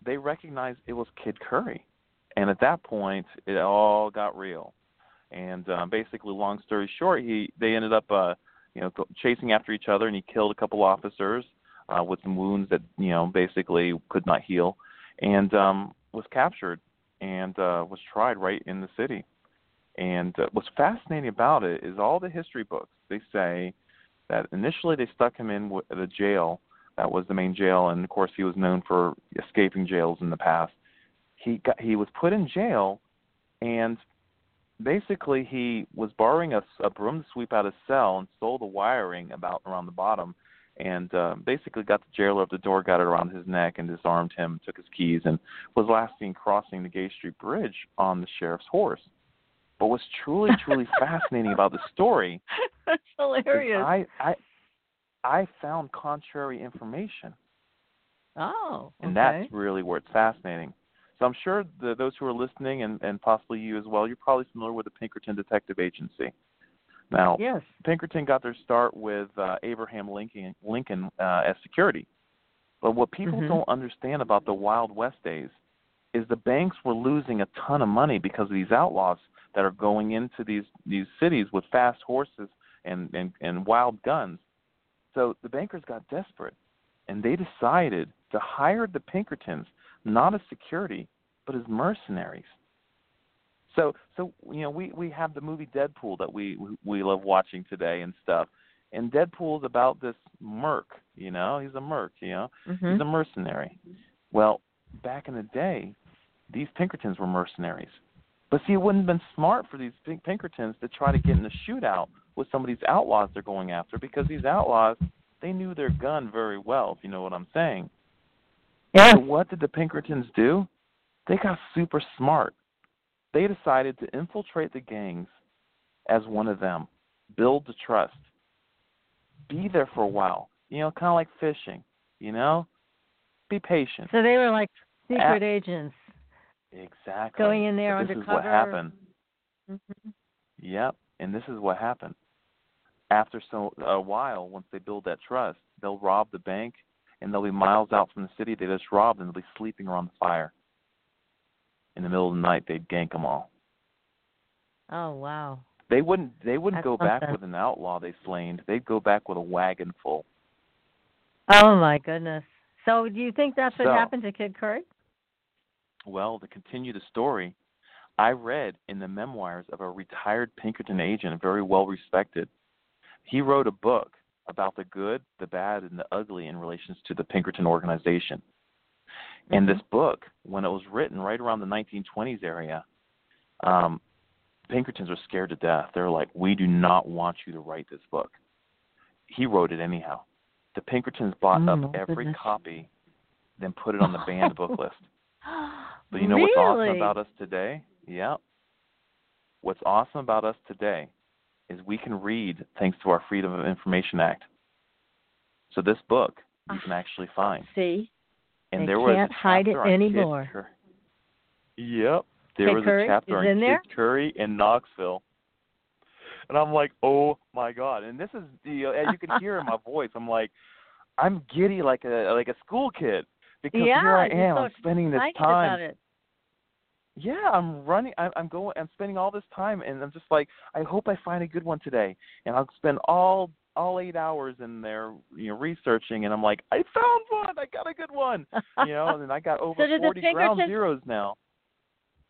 they recognized it was Kid Curry. And at that point, it all got real. And basically, long story short, they ended up chasing after each other, and he killed a couple officers with some wounds that basically could not heal, and was captured. And was tried right in the city. And what's fascinating about it is all the history books, they say that initially they stuck him in the jail. That was the main jail. And, of course, he was known for escaping jails in the past. He was put in jail, and basically he was borrowing a broom to sweep out his cell and stole the wiring around the bottom, and basically got the jailer up the door, got it around his neck, and disarmed him, took his keys, and was last seen crossing the Gay Street Bridge on the sheriff's horse. But what's truly, truly fascinating about the story... That's hilarious. I found contrary information. Oh, okay. And that's really where it's fascinating. So I'm sure those who are listening, and possibly you as well, you're probably familiar with the Pinkerton Detective Agency. Now, yes. Pinkerton got their start with Abraham Lincoln as security. But what people don't understand about the Wild West days is the banks were losing a ton of money because of these outlaws that are going into these cities with fast horses and wild guns. So the bankers got desperate, and they decided to hire the Pinkertons not as security but as mercenaries. So we have the movie Deadpool that we love watching today and stuff. And Deadpool's about this merc, he's a merc, he's a mercenary. Well, back in the day, these Pinkertons were mercenaries. But see, it wouldn't have been smart for these Pinkertons to try to get in a shootout with some of these outlaws they're going after, because these outlaws, they knew their gun very well, if you know what I'm saying. Yeah. So what did the Pinkertons do? They got super smart. They decided to infiltrate the gangs as one of them, build the trust, be there for a while, kind of like fishing, be patient. So they were like secret agents. Exactly. Going in there undercover. This is what happened. Mm-hmm. Yep, and this is what happened. After a while, once they build that trust, they'll rob the bank, and they'll be miles out from the city. They just robbed, and they'll be sleeping around the fire. In the middle of the night, they'd gank them all. Oh, wow. They wouldn't go back with an outlaw they slain. They'd go back with a wagon full. Oh, my goodness. So do you think that's what happened to Kid Curry? Well, to continue the story, I read in the memoirs of a retired Pinkerton agent, very well respected. He wrote a book about the good, the bad, and the ugly in relations to the Pinkerton organization. Mm-hmm. And this book, when it was written right around the 1920s area, Pinkertons were scared to death. They were like, we do not want you to write this book. He wrote it anyhow. The Pinkertons bought up every copy, then put it on the banned book list. But you know what's awesome about us today? Yeah. What's awesome about us today is we can read thanks to our Freedom of Information Act. So this book you can actually find. See? And there was can't hide it anymore. Yep. There was a chapter on Kid Curry in Knoxville. And I'm like, oh, my God. And this is, as you can hear in my voice, I'm like, I'm giddy like a school kid. Because here I am, I'm spending this time. About it. Yeah, I'm running. I'm spending all this time, and I'm just like, I hope I find a good one today. And I'll spend all 8 hours in there, researching. And I'm like, I found one. I got a good one. And I got over 40 ground zeros now.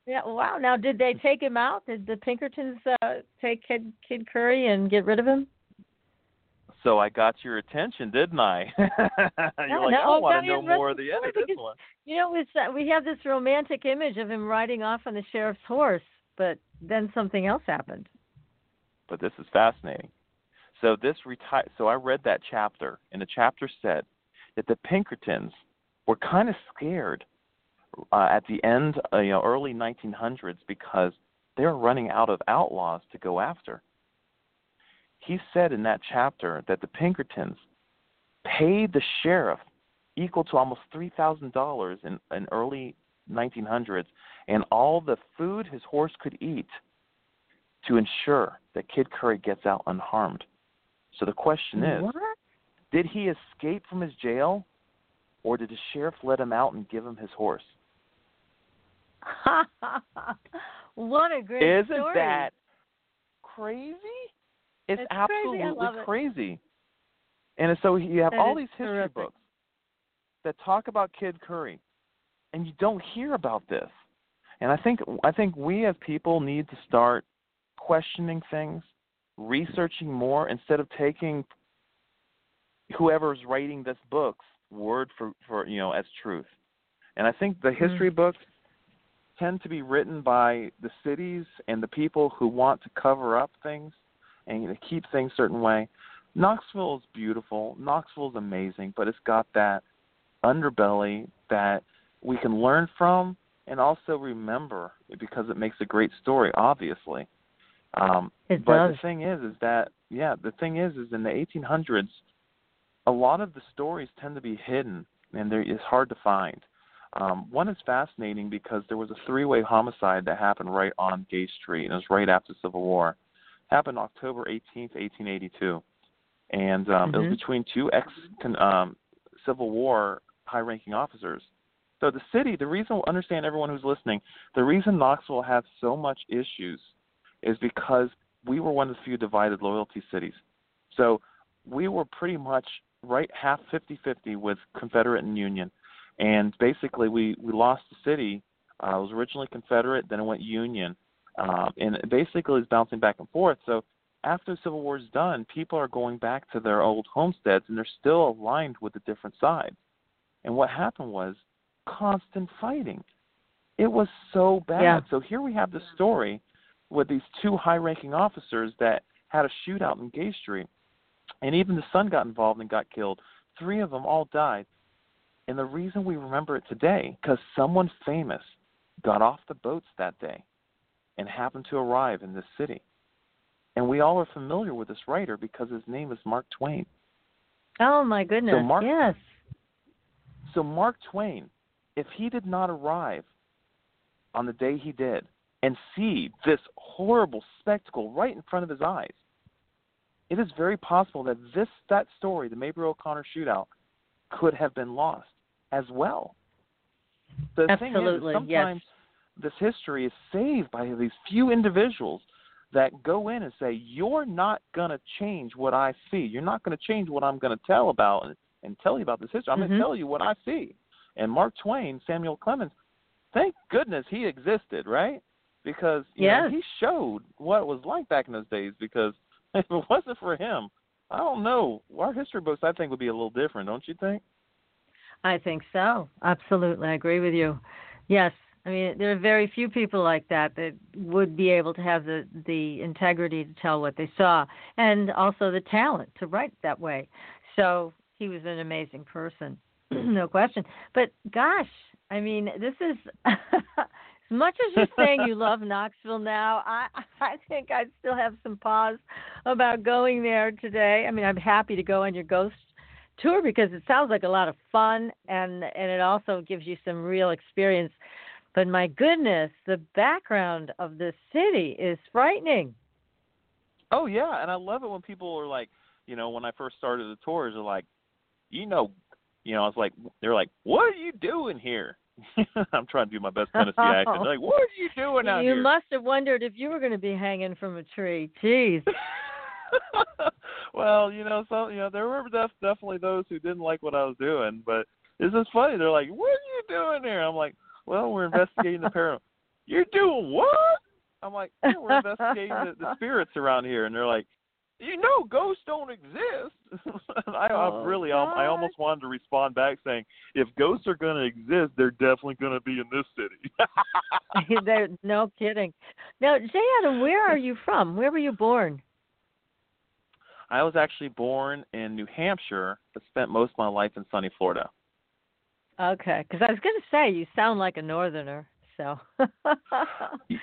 Yeah. Wow. Now, did they take him out? Did the Pinkertons take Kid Curry and get rid of him? So I got your attention, didn't I? I want to know more of the end of this one. We have this romantic image of him riding off on the sheriff's horse, but then something else happened. But this is fascinating. So So I read that chapter, and the chapter said that the Pinkertons were kind of scared at the end, early 1900s, because they were running out of outlaws to go after. He said in that chapter that the Pinkertons paid the sheriff equal to almost $3,000 in early 1900s and all the food his horse could eat to ensure that Kid Curry gets out unharmed. So the question is, did he escape from his jail, or did the sheriff let him out and give him his horse? What a great story. Isn't that crazy? It's absolutely crazy. Crazy. And so you have all these history books that talk about Kid Curry, and you don't hear about this. And I think we as people need to start questioning things, researching more, instead of taking whoever's writing this book's word for as truth. And I think the history books tend to be written by the cities and the people who want to cover up things and to keep things a certain way. Knoxville is beautiful. Knoxville is amazing, but it's got that underbelly that we can learn from and also remember, because it makes a great story, obviously. It does. The thing is in the 1800s, a lot of the stories tend to be hidden, and it's hard to find. One is fascinating because there was a three-way homicide that happened right on Gay Street, and it was right after the Civil War. Happened October 18th, 1882, and it was between two Civil War high-ranking officers. So the city, understand everyone who's listening, the reason Knoxville has so much issues is because we were one of the few divided loyalty cities. So we were pretty much right half 50-50 with Confederate and Union, and basically we lost the city. It was originally Confederate, then it went Union. And it basically is bouncing back and forth. So after the Civil War is done, people are going back to their old homesteads, and they're still aligned with the different sides. And what happened was constant fighting. It was so bad. Yeah. So here we have this story with these two high-ranking officers that had a shootout in Gay Street, and even the son got involved and got killed. Three of them all died. And the reason we remember it today, because someone famous got off the boats that day and happened to arrive in this city. And we all are familiar with this writer because his name is Mark Twain. Oh, my goodness, yes. So Mark Twain, if he did not arrive on the day he did and see this horrible spectacle right in front of his eyes, it is very possible that that story, the Mabry O'Connor shootout, could have been lost as well. The Absolutely, thing is, sometimes yes. this history is saved by these few individuals that go in and say, you're not going to change what I see. You're not going to change what I'm going to tell about and tell you about this history. I'm going to tell you what I see. And Mark Twain, Samuel Clemens, thank goodness he existed, right? Because you know, he showed what it was like back in those days, because if it wasn't for him, I don't know. Our history books, I think, would be a little different, don't you think? I think so. Absolutely. I agree with you. Yes. I mean, there are very few people like that that would be able to have the integrity to tell what they saw, and also the talent to write that way. So he was an amazing person, no question. But gosh, I mean, this is as much as you're saying you love Knoxville now, I think I'd still have some pause about going there today. I mean, I'm happy to go on your ghost tour because it sounds like a lot of fun, and it also gives you some real experience. But my goodness, the background of this city is frightening. Oh, yeah, and I love it when people are like, you know, when I first started the tours, they're like, you know, I was like, they're like, what are you doing here? I'm trying to do my best Tennessee accent. They're like, what are you doing out here? You must have wondered if you were going to be hanging from a tree. Jeez. Well, you know, so, you know, there were definitely those who didn't like what I was doing, but it's just funny. They're like, what are you doing here? I'm like, well, we're investigating the paranormal. You're doing what? I'm like, yeah, we're investigating the spirits around here. And they're like, you know, ghosts don't exist. And I almost wanted to respond back saying, if ghosts are going to exist, they're definitely going to be in this city. No kidding. Now, J. Adam, where are you from? Where were you born? I was actually born in New Hampshire, but spent most of my life in sunny Florida. Okay, because I was going to say you sound like a northerner, so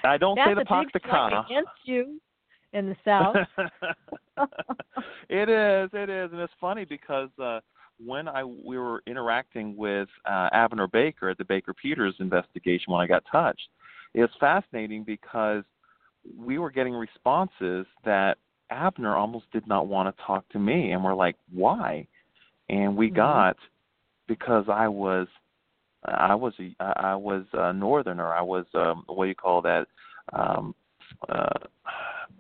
I don't say the Poxicana against you in the South. It is, and it's funny because when we were interacting with Abner Baker at the Baker Peters investigation when I got touched, it was fascinating because we were getting responses that Abner almost did not want to talk to me, and we're like, why? And we got. Because I was a northerner. I was what do you call that?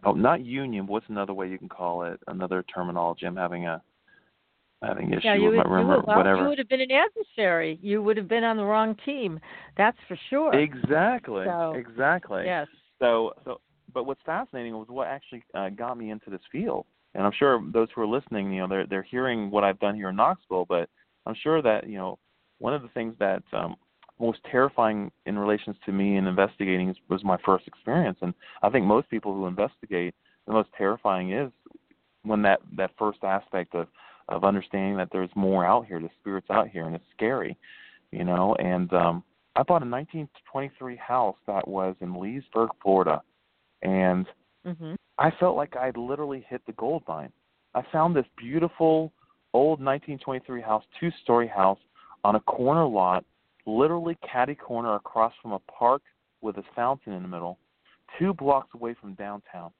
Not union. But what's another way you can call it? Another terminology. I'm having issue with my room or whatever. You would have been an adversary. You would have been on the wrong team. That's for sure. Exactly. Exactly. Yes. So, but what's fascinating was what actually got me into this field. And I'm sure those who are listening, you know, they're hearing what I've done here in Knoxville, but I'm sure that, you know, one of the things that most terrifying in relations to me in investigating was my first experience. And I think most people who investigate, the most terrifying is when that first aspect of understanding that there's more out here, the spirit's out here, and it's scary, you know. And I bought a 1923 house that was in Leesburg, Florida, and I felt like I'd literally hit the gold mine. I found this beautiful old 1923 house, two-story house on a corner lot, literally catty corner across from a park with a fountain in the middle, 2 blocks away from downtown.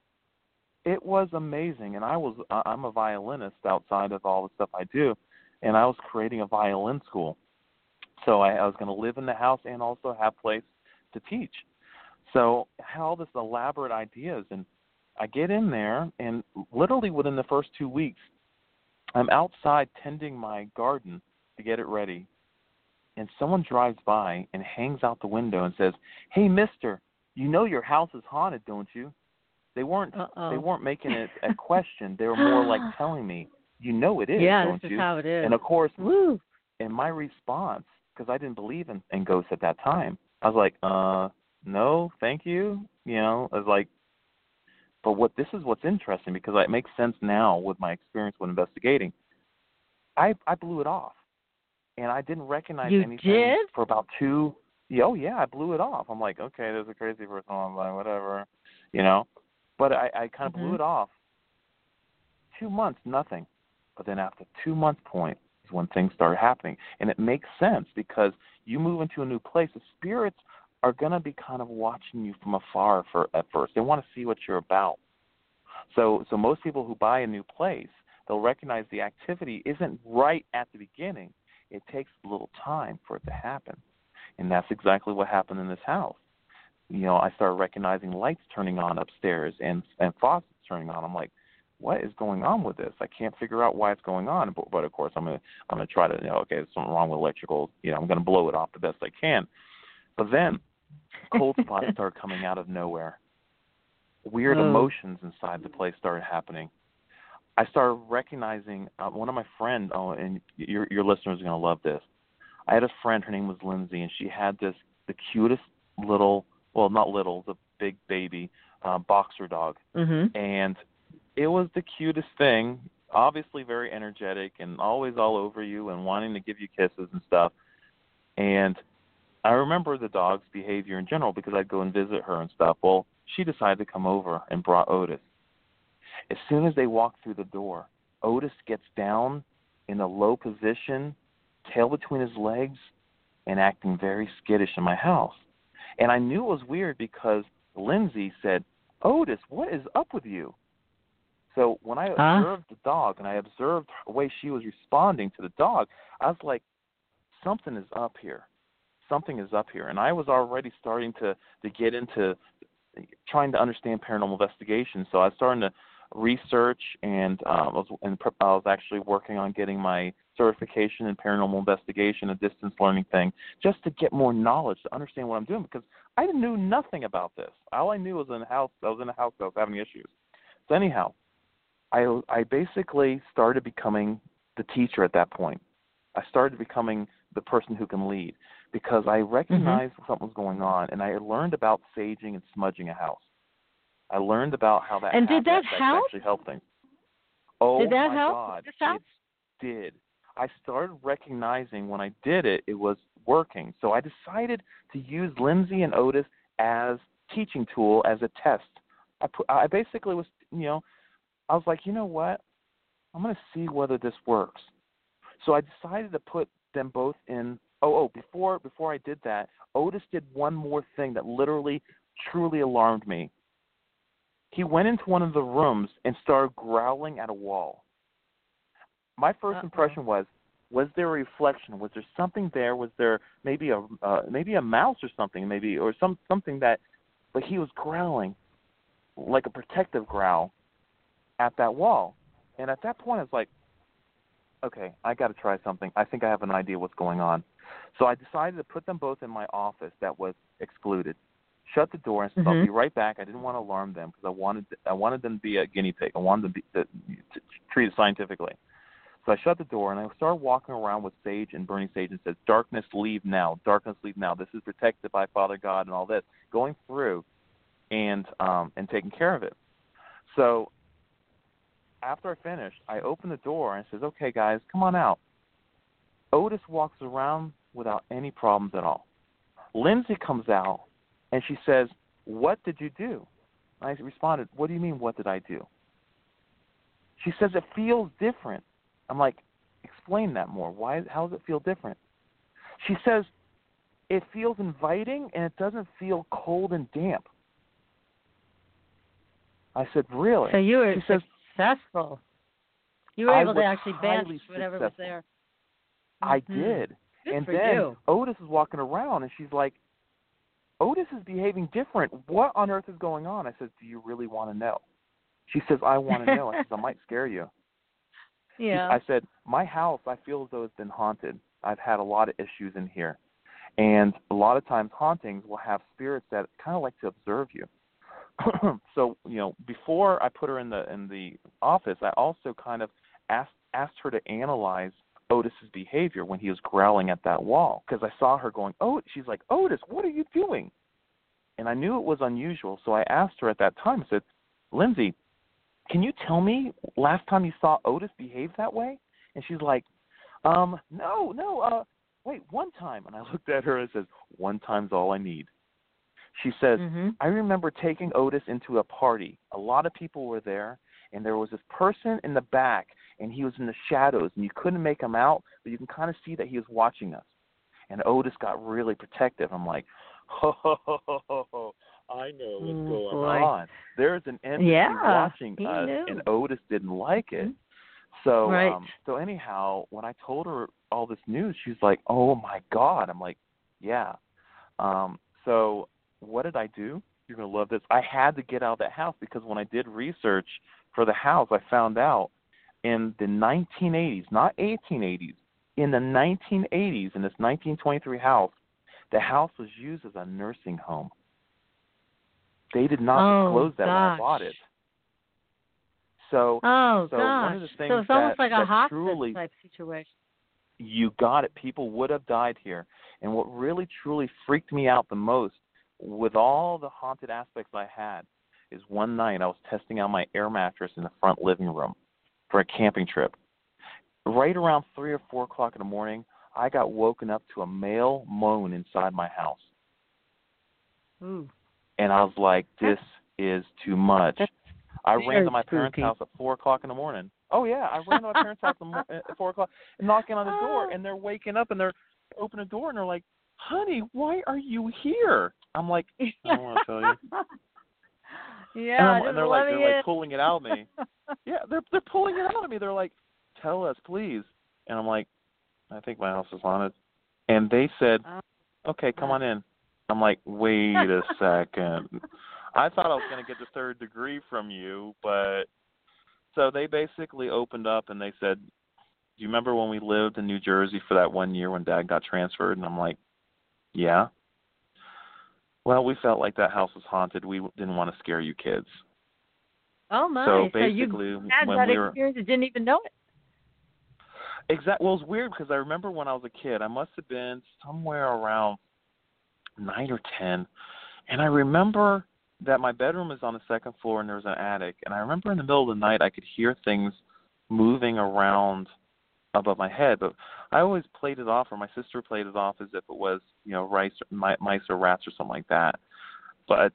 It was amazing, and I'm a violinist outside of all the stuff I do, and I was creating a violin school. So I was going to live in the house and also have place to teach. So I had all this elaborate ideas, and I get in there, and literally within the first 2 weeks, I'm outside tending my garden to get it ready, and someone drives by and hangs out the window and says, "Hey, mister, you know your house is haunted, don't you?" They weren't They weren't making it a question. They were more like telling me, "You know it is, don't you?" Yeah, this is how it is. And of course, and my response, because I didn't believe in ghosts at that time, I was like, "No, thank you." You know, I was like. But what's interesting, because it makes sense now with my experience when investigating. I blew it off, and I didn't recognize anything for about two. Oh yeah, I blew it off. I'm like, okay, there's a crazy person. I'm like, whatever, you know. But I kind of blew it off. 2 months, nothing. But then after 2 months point is when things started happening, and it makes sense because you move into a new place. The spirits are going to be kind of watching you from afar at first. They want to see what you're about. So most people who buy a new place, they'll recognize the activity isn't right at the beginning. It takes a little time for it to happen. And that's exactly what happened in this house. You know, I started recognizing lights turning on upstairs and faucets turning on. I'm like, what is going on with this? I can't figure out why it's going on. But of course, I'm gonna try to, you know, okay, there's something wrong with electrical. You know, I'm going to blow it off the best I can. But then cold spots started coming out of nowhere. Weird emotions inside the place started happening. I started recognizing one of my friends, and your listeners are going to love this. I had a friend, her name was Lindsay, and she had the cutest little, well, not little, the big baby boxer dog. Mm-hmm. And it was the cutest thing, obviously very energetic and always all over you and wanting to give you kisses and stuff. And I remember the dog's behavior in general because I'd go and visit her and stuff. Well, she decided to come over and brought Otis. As soon as they walked through the door, Otis gets down in a low position, tail between his legs, and acting very skittish in my house. And I knew it was weird because Lindsay said, Otis, what is up with you? So when I observed the dog and I observed the way she was responding to the dog, I was like, something is up here. Something is up here. And I was already starting to get into trying to understand paranormal investigation. So I was starting to research, and I was actually working on getting my certification in paranormal investigation, a distance learning thing, just to get more knowledge, to understand what I'm doing, because I knew nothing about this. All I knew was I was in a house that was having issues. So anyhow, I basically started becoming the teacher at that point. I started becoming the person who can lead because I recognized something was going on, and I learned about saging and smudging a house. I learned about how that and happened. Did that help? Actually helped things. Oh, did that help? God, it did. I started recognizing when I did it, it was working. So I decided to use Lindsay and Otis as teaching tool, as a test. I basically was, you know, I was like, you know what? I'm going to see whether this works. So I decided to put them both in. Before I did that, Otis did one more thing that literally, truly alarmed me. He went into one of the rooms and started growling at a wall. My first impression was there a reflection? Was there something there? Was there maybe a mouse or something? Something that, but he was growling, like a protective growl, at that wall. And at that point, I was like, okay, I got to try something. I think I have an idea what's going on. So I decided to put them both in my office that was excluded. Shut the door and said, I'll be right back. I didn't want to alarm them because I wanted them to be a guinea pig. I wanted them to treat it scientifically. So I shut the door and I started walking around with sage and burning sage and said, darkness, leave now. Darkness, leave now. This is protected by Father God and all this. Going through and taking care of it. So after I finished, I opened the door and says, okay, guys, come on out. Otis walks around without any problems at all. Lindsay comes out. And she says, what did you do? I responded, what do you mean, what did I do? She says, it feels different. I'm like, explain that more. Why? How does it feel different? She says, it feels inviting and it doesn't feel cold and damp. I said, really? So you were successful. You were able to actually banish whatever was there. I did. Good and then you. Otis is walking around and she's like, Otis is behaving different. What on earth is going on? I said, do you really want to know? She says, I want to know. I said, I might scare you. Yeah. I said, my house, I feel as though it's been haunted. I've had a lot of issues in here. And a lot of times hauntings will have spirits that kind of like to observe you. So, you know, before I put her in the office, I also kind of asked her to analyze Otis's behavior when he was growling at that wall, because I saw her going, oh, she's like, Otis, what are you doing? And I knew it was unusual, so I asked her at that time, I said, Lindsay, can you tell me last time you saw Otis behave that way? And she's like, wait, one time. And I looked at her and says, one time's all I need. She says, I remember taking Otis into a party. A lot of people were there, and there was this person in the back, and he was in the shadows, and you couldn't make him out, but you can kind of see that he was watching us. And Otis got really protective. I'm like, Oh, I know what's going on. There's an entity watching us, and Otis didn't like it. So, so anyhow, when I told her all this news, she's like, "Oh my God!" I'm like, "Yeah." So, what did I do? You're gonna love this. I had to get out of that house because when I did research for the house, I found out in the 1980s, not 1880s, in the 1980s, in this 1923 house, the house was used as a nursing home. They did not disclose that when I bought it. So, one of the things it's almost like a hospital type situation. You got it. People would have died here. And what really truly freaked me out the most, with all the haunted aspects I had, is one night I was testing out my air mattress in the front living room for a camping trip. Right around 3 or 4 o'clock in the morning, I got woken up to a male moan inside my house. Ooh. And I was like, this is too much. I ran to my parents' house at 4 o'clock in the morning. Oh, yeah, I ran to my parents' house at 4 o'clock, knocking on the door, and they're waking up, and they're open the door, and they're like, "Honey, why are you here?" I'm like, "I don't want to tell you." Yeah, and they're like pulling it out of me. Yeah, they're pulling it out of me. They're like, "Tell us, please." And I'm like, "I think my house is haunted." And they said, "Okay, come on in." I'm like, "Wait a second. I thought I was going to get the third degree from you, but..." So they basically opened up and they said, "Do you remember when we lived in New Jersey for that one year when Dad got transferred?" And I'm like, "Yeah." "Well, we felt like that house was haunted. We didn't want to scare you kids." Oh, my. So basically, you had that experience and didn't even know it. Exactly. Well, it's weird because I remember when I was a kid, I must have been somewhere around 9 or 10, and I remember that my bedroom is on the second floor and there's an attic, and I remember in the middle of the night I could hear things moving around above my head, but I always played it off, or my sister played it off, as if it was, you know, mice or rats or something like that. But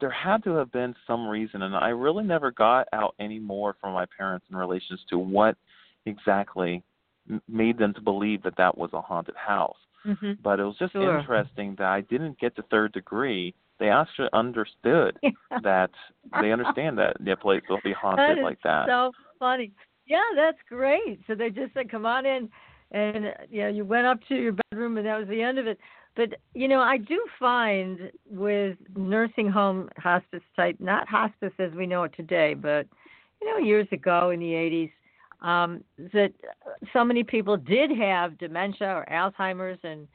there had to have been some reason, and I really never got out any more from my parents in relations to what exactly made them to believe that that was a haunted house. Mm-hmm. But it was just interesting that I didn't get the third degree. They actually understood that. They understand that their place will be haunted like that. So funny. Yeah, that's great. So they just said, "Come on in." And you went up to your bedroom, and that was the end of it. But, I do find with nursing home hospice type, not hospice as we know it today, but, years ago in the 80s, that so many people did have dementia or Alzheimer's, and,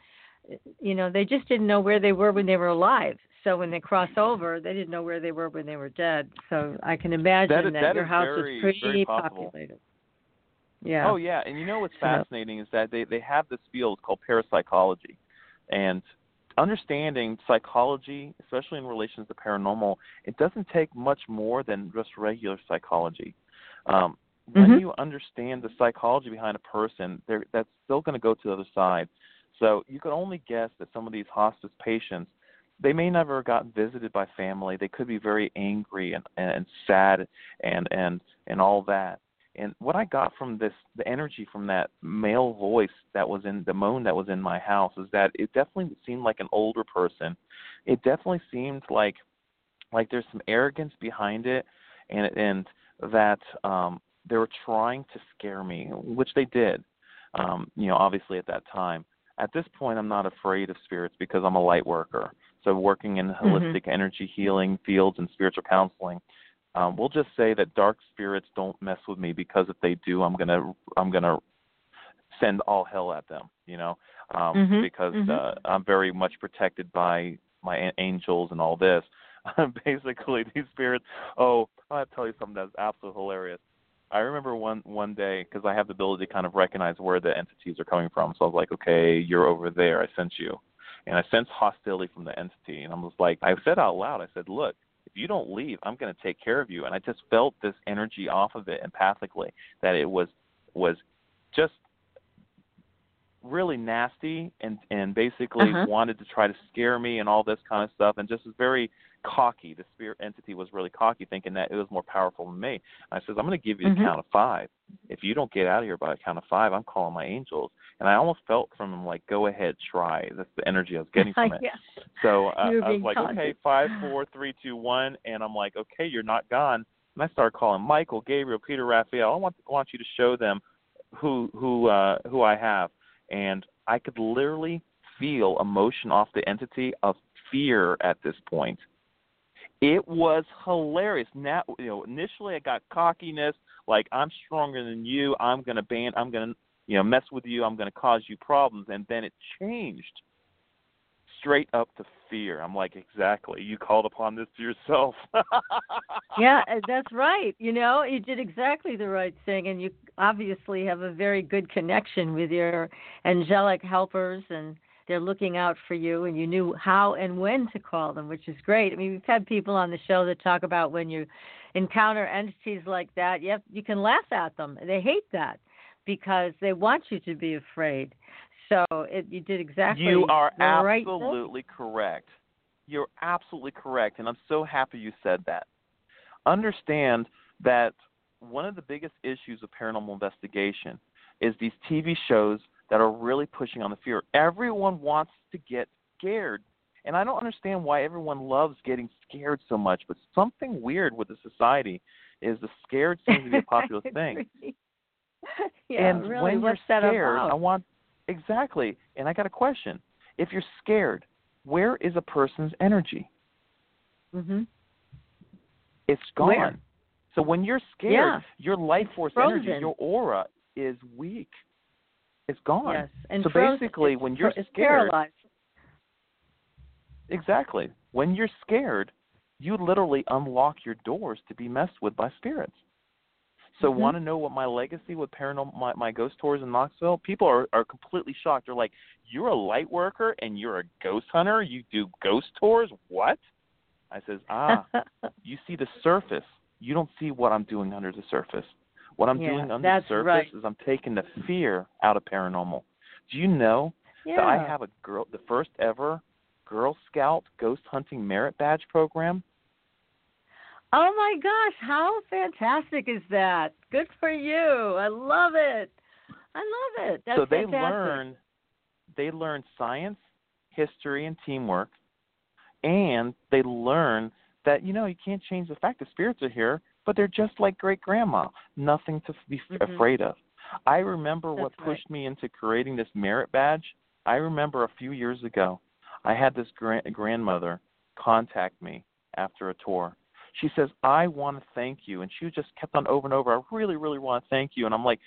they just didn't know where they were when they were alive. So when they cross over, they didn't know where they were when they were dead. So I can imagine that your house is pretty populated. Yeah. Oh, yeah. And what's fascinating is that they have this field called parapsychology. And understanding psychology, especially in relation to paranormal, it doesn't take much more than just regular psychology. When you understand the psychology behind a person, that's still going to go to the other side. So you can only guess that some of these hospice patients, they may never have gotten visited by family. They could be very angry and sad and all that. And what I got from the energy from that male voice that was in the moan that was in my house, is that it definitely seemed like an older person. It definitely seemed like there's some arrogance behind it, and that they were trying to scare me, which they did, obviously at that time. At this point, I'm not afraid of spirits because I'm a light worker. So working in holistic energy healing fields and spiritual counseling, we'll just say that dark spirits don't mess with me, because if they do, I'm gonna send all hell at them, because I'm very much protected by my angels and all this. Basically, these spirits. Oh, I'll tell you something that's absolutely hilarious. I remember one day, because I have the ability to kind of recognize where the entities are coming from. So I was like, "Okay, you're over there. I sent you." And I sensed hostility from the entity. And I was like, I said out loud, I said, "Look, if you don't leave, I'm going to take care of you." And I just felt this energy off of it empathically, that it was just really nasty and basically wanted to try to scare me and all this kind of stuff, and just was very cocky. The spirit entity was really cocky, thinking that it was more powerful than me. And I says, I'm going to give you a count of five. If you don't get out of here by a count of five, I'm calling my angels. And I almost felt from him, like, go ahead, try. That's the energy I was getting from it. So I was like, okay, 5, 4, 3, 2, 1. And I'm like, okay, you're not gone. And I started calling Michael, Gabriel, Peter, Raphael. I want you to show them who I have. And I could literally feel emotion off the entity of fear at this point. It was hilarious. Now, you know, initially I got cockiness, like I'm stronger than you. I'm gonna mess with you. I'm gonna cause you problems. And then it changed straight up to fear. I'm like, exactly. You called upon this to yourself. Yeah, that's right. You know, you did exactly the right thing, and you obviously have a very good connection with your angelic helpers, and they're looking out for you, and you knew how and when to call them, which is great. I mean, we've had people on the show that talk about when you encounter entities like that, you can laugh at them. They hate that because they want you to be afraid. So you did exactly the right thing. You are absolutely correct. You're absolutely correct, and I'm so happy you said that. Understand that one of the biggest issues of paranormal investigation is these TV shows that are really pushing on the fear. Everyone wants to get scared, and I don't understand why everyone loves getting scared so much, but something weird with the society is the scared seems to be a popular thing. Yeah, and really, when you're scared, exactly. And I got a question. If you're scared, where is a person's energy? It's gone. Where? So when you're scared, your life force energy, your aura is weak. It's gone. Yes. And so basically, when you're scared, paralyzed. Exactly. When you're scared, you literally unlock your doors to be messed with by spirits. So want to know what my legacy with paranormal, my ghost tours in Knoxville? People are completely shocked. They're like, you're a light worker and you're a ghost hunter? You do ghost tours? What? I says, you see the surface. You don't see what I'm doing under the surface. What I'm doing under the surface is I'm taking the fear out of paranormal. Do you know that I have the first ever Girl Scout ghost hunting merit badge program? Oh, my gosh, how fantastic is that? Good for you. I love it. That's so fantastic. They learn science, history, and teamwork, and they learn that, you can't change the fact that spirits are here, but they're just like great-grandma, nothing to be afraid of. I remember what pushed me into creating this merit badge. I remember a few years ago, I had this grandmother contact me after a tour. She says, I want to thank you. And she just kept on over and over. I really, really want to thank you. And I'm like,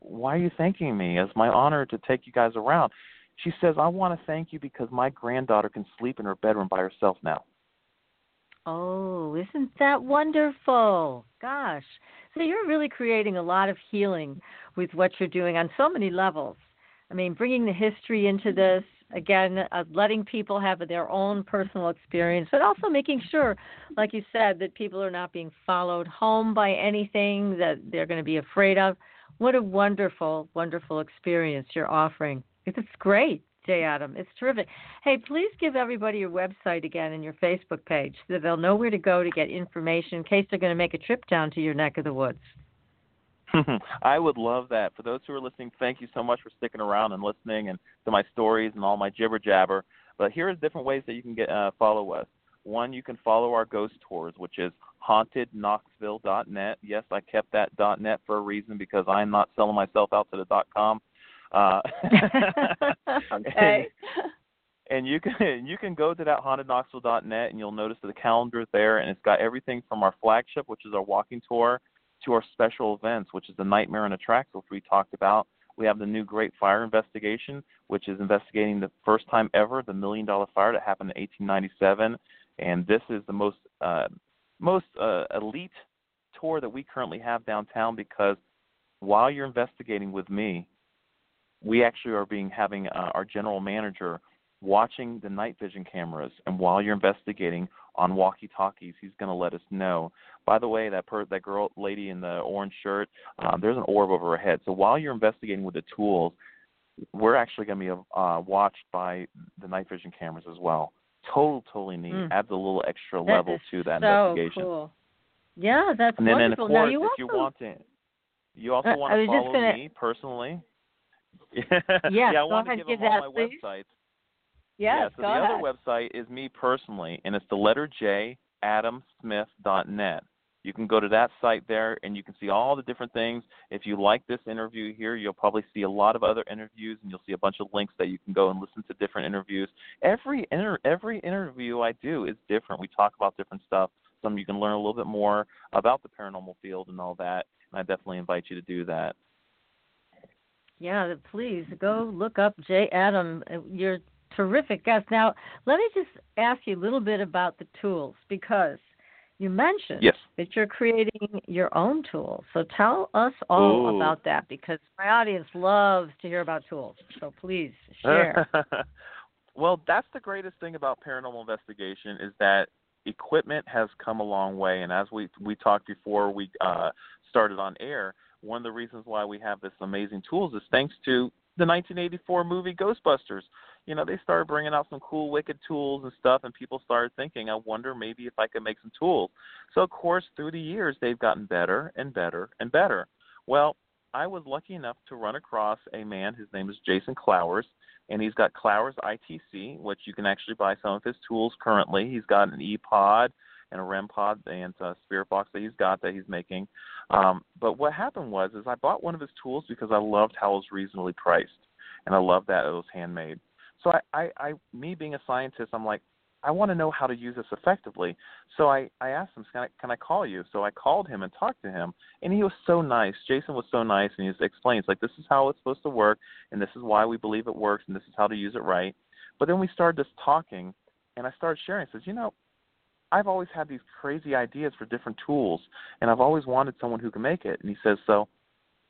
why are you thanking me? It's my honor to take you guys around. She says, I want to thank you because my granddaughter can sleep in her bedroom by herself now. Oh, isn't that wonderful? Gosh. So you're really creating a lot of healing with what you're doing on so many levels. I mean, bringing the history into this, again, letting people have their own personal experience, but also making sure, like you said, that people are not being followed home by anything that they're going to be afraid of. What a wonderful, wonderful experience you're offering. It's great, J. Adam. It's terrific. Hey, please give everybody your website again and your Facebook page so that they'll know where to go to get information in case they're going to make a trip down to your neck of the woods. I would love that. For those who are listening, thank you so much for sticking around and listening and to my stories and all my jibber-jabber. But here are different ways that you can follow us. One, you can follow our ghost tours, which is hauntedknoxville.net. Yes, I kept that .net for a reason because I'm not selling myself out to the .com. Okay. And you can go to that hauntedknoxville.net, and you'll notice the calendar there, and it's got everything from our flagship, which is our walking tour, to our special events, which is the Nightmare on a Track, which we talked about. We have the new Great Fire investigation, which is investigating the first time ever, the $1 million fire that happened in 1897. And this is the most elite tour that we currently have downtown because while you're investigating with me, we actually are having our general manager watching the night vision cameras, and while you're investigating on walkie-talkies, he's going to let us know. By the way, that lady in the orange shirt, there's an orb over her head. So while you're investigating with the tools, we're actually going to be watched by the night vision cameras as well. Totally neat. Adds a little extra level to that investigation. Cool. Yeah, that's and then, wonderful. And of course, now you also, if you want to, you also want to follow me personally. Yeah, I want to give them all my websites. Yeah, so the other website is me personally, and it's the letter J, adamsmith.net. You can go to that site there, and you can see all the different things. If you like this interview here, you'll probably see a lot of other interviews, and you'll see a bunch of links that you can go and listen to different interviews. Every interview I do is different. We talk about different stuff. Some you can learn a little bit more about the paranormal field and all that, and I definitely invite you to do that. Yeah, please go look up J. Adam. You're a terrific guest. Now, let me just ask you a little bit about the tools, because you mentioned that you're creating your own tools. So tell us all about that, because my audience loves to hear about tools. So please share. Well, that's the greatest thing about paranormal investigation, is that equipment has come a long way. And as we talked before we started on air, one of the reasons why we have this amazing tools is thanks to the 1984 movie Ghostbusters. You know, they started bringing out some cool wicked tools and stuff, and people started thinking, I wonder maybe if I could make some tools. So, of course, through the years, they've gotten better and better and better. Well, I was lucky enough to run across a man. His name is Jason Clowers, and he's got Clowers ITC, which you can actually buy some of his tools currently. He's got an E-Pod and a REM pod and a spirit box that he's got that he's making. But what happened was is I bought one of his tools because I loved how it was reasonably priced, and I loved that it was handmade. So I me being a scientist, I'm like, I want to know how to use this effectively. So I asked him, can I call you? So I called him and talked to him, and he was so nice. Jason was so nice, and he just explains, like, this is how it's supposed to work, and this is why we believe it works, and this is how to use it right. But then we started just talking, and I started sharing. I said, you know, I've always had these crazy ideas for different tools, and I've always wanted someone who can make it. And he says, so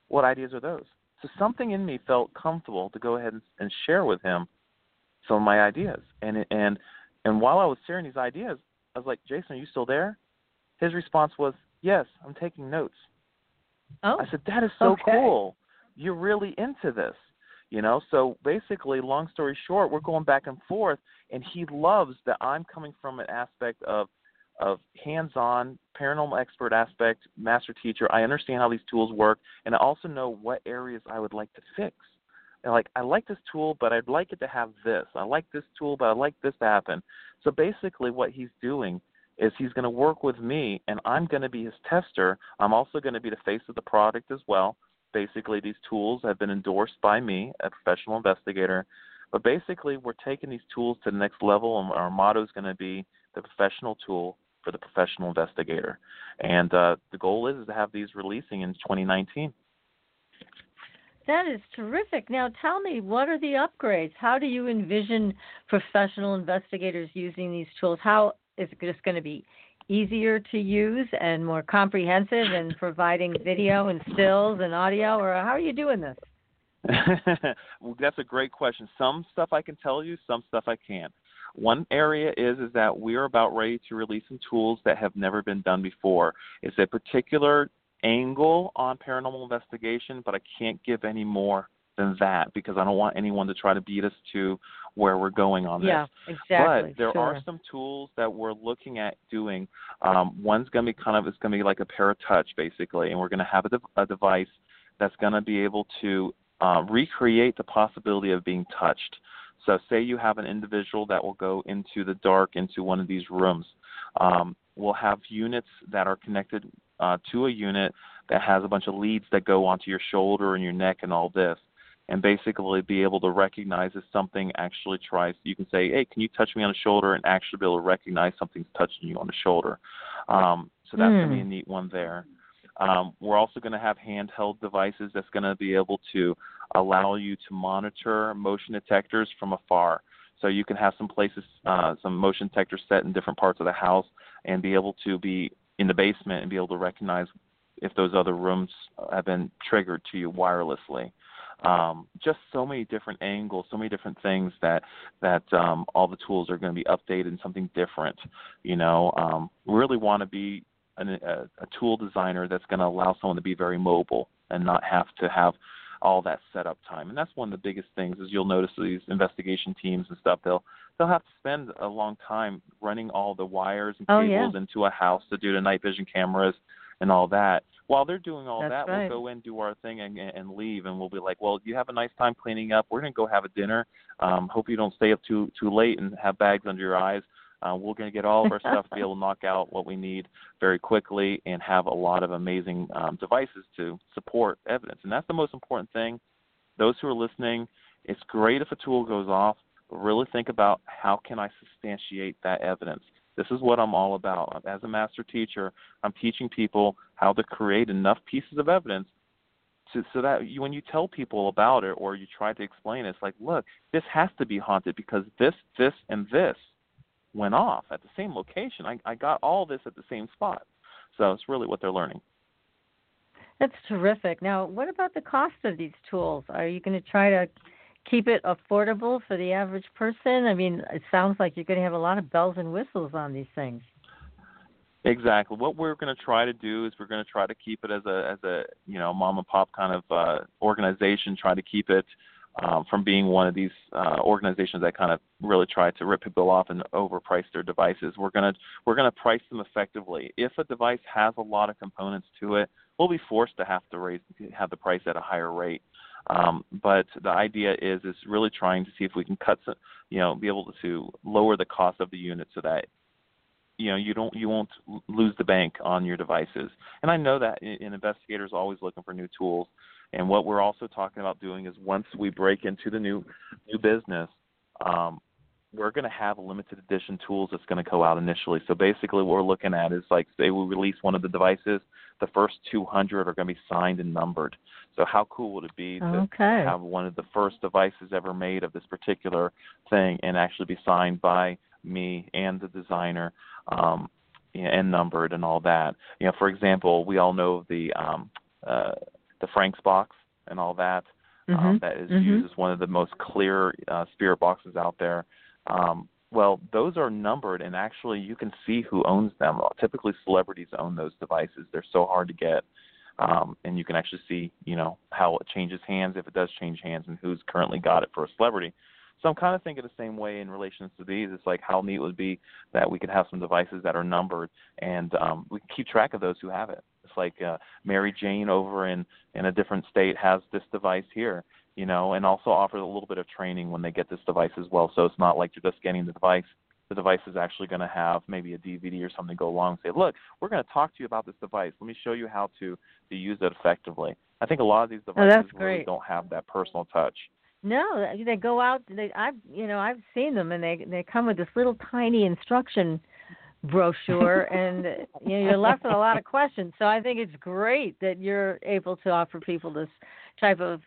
what ideas are those? So something in me felt comfortable to go ahead and share with him some of my ideas. And while I was sharing these ideas, I was like, Jason, are you still there? His response was, yes, I'm taking notes. Oh, I said, that is so cool. You're really into this. You know, so basically, long story short, we're going back and forth, and he loves that I'm coming from an aspect of hands-on, paranormal expert aspect, master teacher. I understand how these tools work, and I also know what areas I would like to fix. And like, I like this tool, but I'd like it to have this. I like this tool, but I'd like this to happen. So basically what he's doing is he's going to work with me, and I'm going to be his tester. I'm also going to be the face of the product as well. Basically, these tools have been endorsed by me, a professional investigator. But basically, we're taking these tools to the next level, and our motto is going to be the professional tool for the professional investigator. And the goal is to have these releasing in 2019. That is terrific. Now, tell me, what are the upgrades? How do you envision professional investigators using these tools? How is it just going to be easier to use and more comprehensive, and providing video and stills and audio, or how are you doing this? Well, that's a great question. Some stuff I can tell you, some stuff I can't. One area is that we're about ready to release some tools that have never been done before. It's a particular angle on paranormal investigation, but I can't give any more than that, because I don't want anyone to try to beat us to where we're going on this. Yeah, exactly. But there are some tools that we're looking at doing. One's going to be it's going to be like a paratouch, basically, and we're going to have a device that's going to be able to recreate the possibility of being touched. So say you have an individual that will go into the dark, into one of these rooms. We'll have units that are connected to a unit that has a bunch of leads that go onto your shoulder and your neck and all this. And basically be able to recognize if something actually tries. You can say, hey, can you touch me on the shoulder? And actually be able to recognize something's touching you on the shoulder. So that's going to be a neat one there. We're also going to have handheld devices that's going to be able to allow you to monitor motion detectors from afar. So you can have some places, some motion detectors set in different parts of the house, and be able to be in the basement and be able to recognize if those other rooms have been triggered to you wirelessly. Just so many different angles, so many different things that all the tools are going to be updated and something different. You know, we really want to be a tool designer that's going to allow someone to be very mobile and not have to have all that setup time. And that's one of the biggest things is you'll notice these investigation teams and stuff, they'll have to spend a long time running all the wires and cables into a house to do the night vision cameras and all that. While they're doing all that, we'll go in, do our thing, and leave. And we'll be like, well, you have a nice time cleaning up. We're going to go have a dinner. Hope you don't stay up too late and have bags under your eyes. We're going to get all of our stuff, be able to knock out what we need very quickly, and have a lot of amazing devices to support evidence. And that's the most important thing. Those who are listening, it's great if a tool goes off, but really think about how can I substantiate that evidence. This is what I'm all about. As a master teacher, I'm teaching people how to create enough pieces of evidence so that when you tell people about it or you try to explain it, it's like, look, this has to be haunted because this, and this went off at the same location. I got all this at the same spot. So it's really what they're learning. That's terrific. Now, what about the cost of these tools? Are you going to try to keep it affordable for the average person? I mean, it sounds like you're going to have a lot of bells and whistles on these things. Exactly. What we're going to try to do is we're going to try to keep it as a mom and pop kind of organization, try to keep it from being one of these organizations that kind of really try to rip people off and overprice their devices. We're going to price them effectively. If a device has a lot of components to it, we'll be forced to have the price at a higher rate. But the idea is really trying to see if we can cut some, be able to lower the cost of the unit so that, you won't lose the bank on your devices. And I know that investigators are always looking for new tools. And what we're also talking about doing is once we break into the new business, we're going to have limited edition tools that's going to go out initially. So basically what we're looking at is, like, say we release one of the devices, the first 200 are going to be signed and numbered. So how cool would it be to have one of the first devices ever made of this particular thing and actually be signed by me and the designer and numbered and all that. For example, we all know the Frank's box and all that, that is used as one of the most clear spirit boxes out there. Well, those are numbered, and actually you can see who owns them. Typically celebrities own those devices. They're so hard to get, and you can actually see, how it changes hands, if it does change hands, and who's currently got it for a celebrity. So I'm kind of thinking the same way in relation to these. It's like how neat it would be that we could have some devices that are numbered, and we can keep track of those who have it. It's like Mary Jane over in a different state has this device here, and also offers a little bit of training when they get this device as well. So it's not like you're just getting the device. The device is actually going to have maybe a DVD or something go along and say, look, we're going to talk to you about this device. Let me show you how to use it effectively. I think a lot of these devices really don't have that personal touch. No, they go out. I've seen them, and they come with this little tiny instruction brochure, and you're left with a lot of questions. So I think it's great that you're able to offer people this type of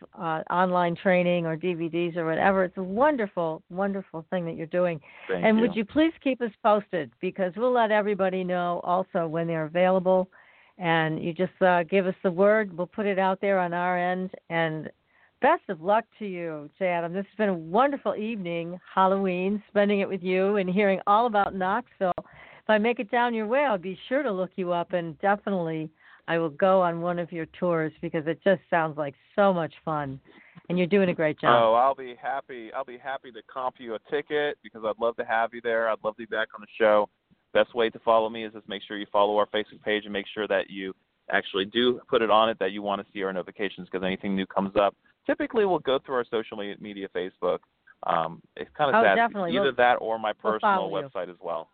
online training or DVDs or whatever. It's a wonderful, wonderful thing that you're doing. Thank you. Would you please keep us posted, because we'll let everybody know also when they're available, and you just give us the word. We'll put it out there on our end, and best of luck to you, J. Adam. This has been a wonderful evening, Halloween, spending it with you and hearing all about Knoxville. If I make it down your way, I'll be sure to look you up, and definitely I will go on one of your tours, because it just sounds like so much fun, and you're doing a great job. Oh, I'll be happy to comp you a ticket, because I'd love to have you there. I'd love to be back on the show. Best way to follow me is just make sure you follow our Facebook page and make sure that you actually do put it on it that you want to see our notifications, because anything new comes up. Typically, we'll go through our social media, Facebook. It's kind of sad. Definitely. Either that or my personal website as well.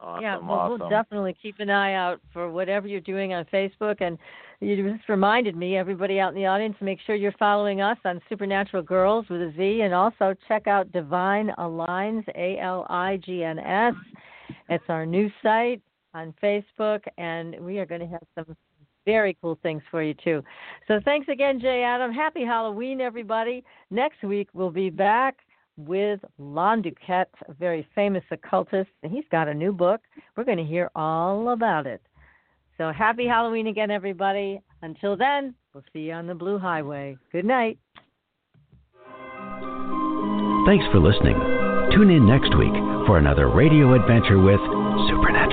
Awesome, yeah, well, We'll definitely keep an eye out for whatever you're doing on Facebook. And you just reminded me, everybody out in the audience, make sure you're following us on Supernatural Girls with a Z, and also check out Divine Aligns, ALIGNS. It's our new site on Facebook, and we are going to have some very cool things for you, too. So thanks again, J. Adam. Happy Halloween, everybody. Next week, we'll be back with Lon Duquette, a very famous occultist, and he's got a new book. We're going to hear all about it. So happy Halloween again, everybody. Until then, we'll see you on the Blue Highway. Good night. Thanks for listening. Tune in next week for another radio adventure with Supernatural.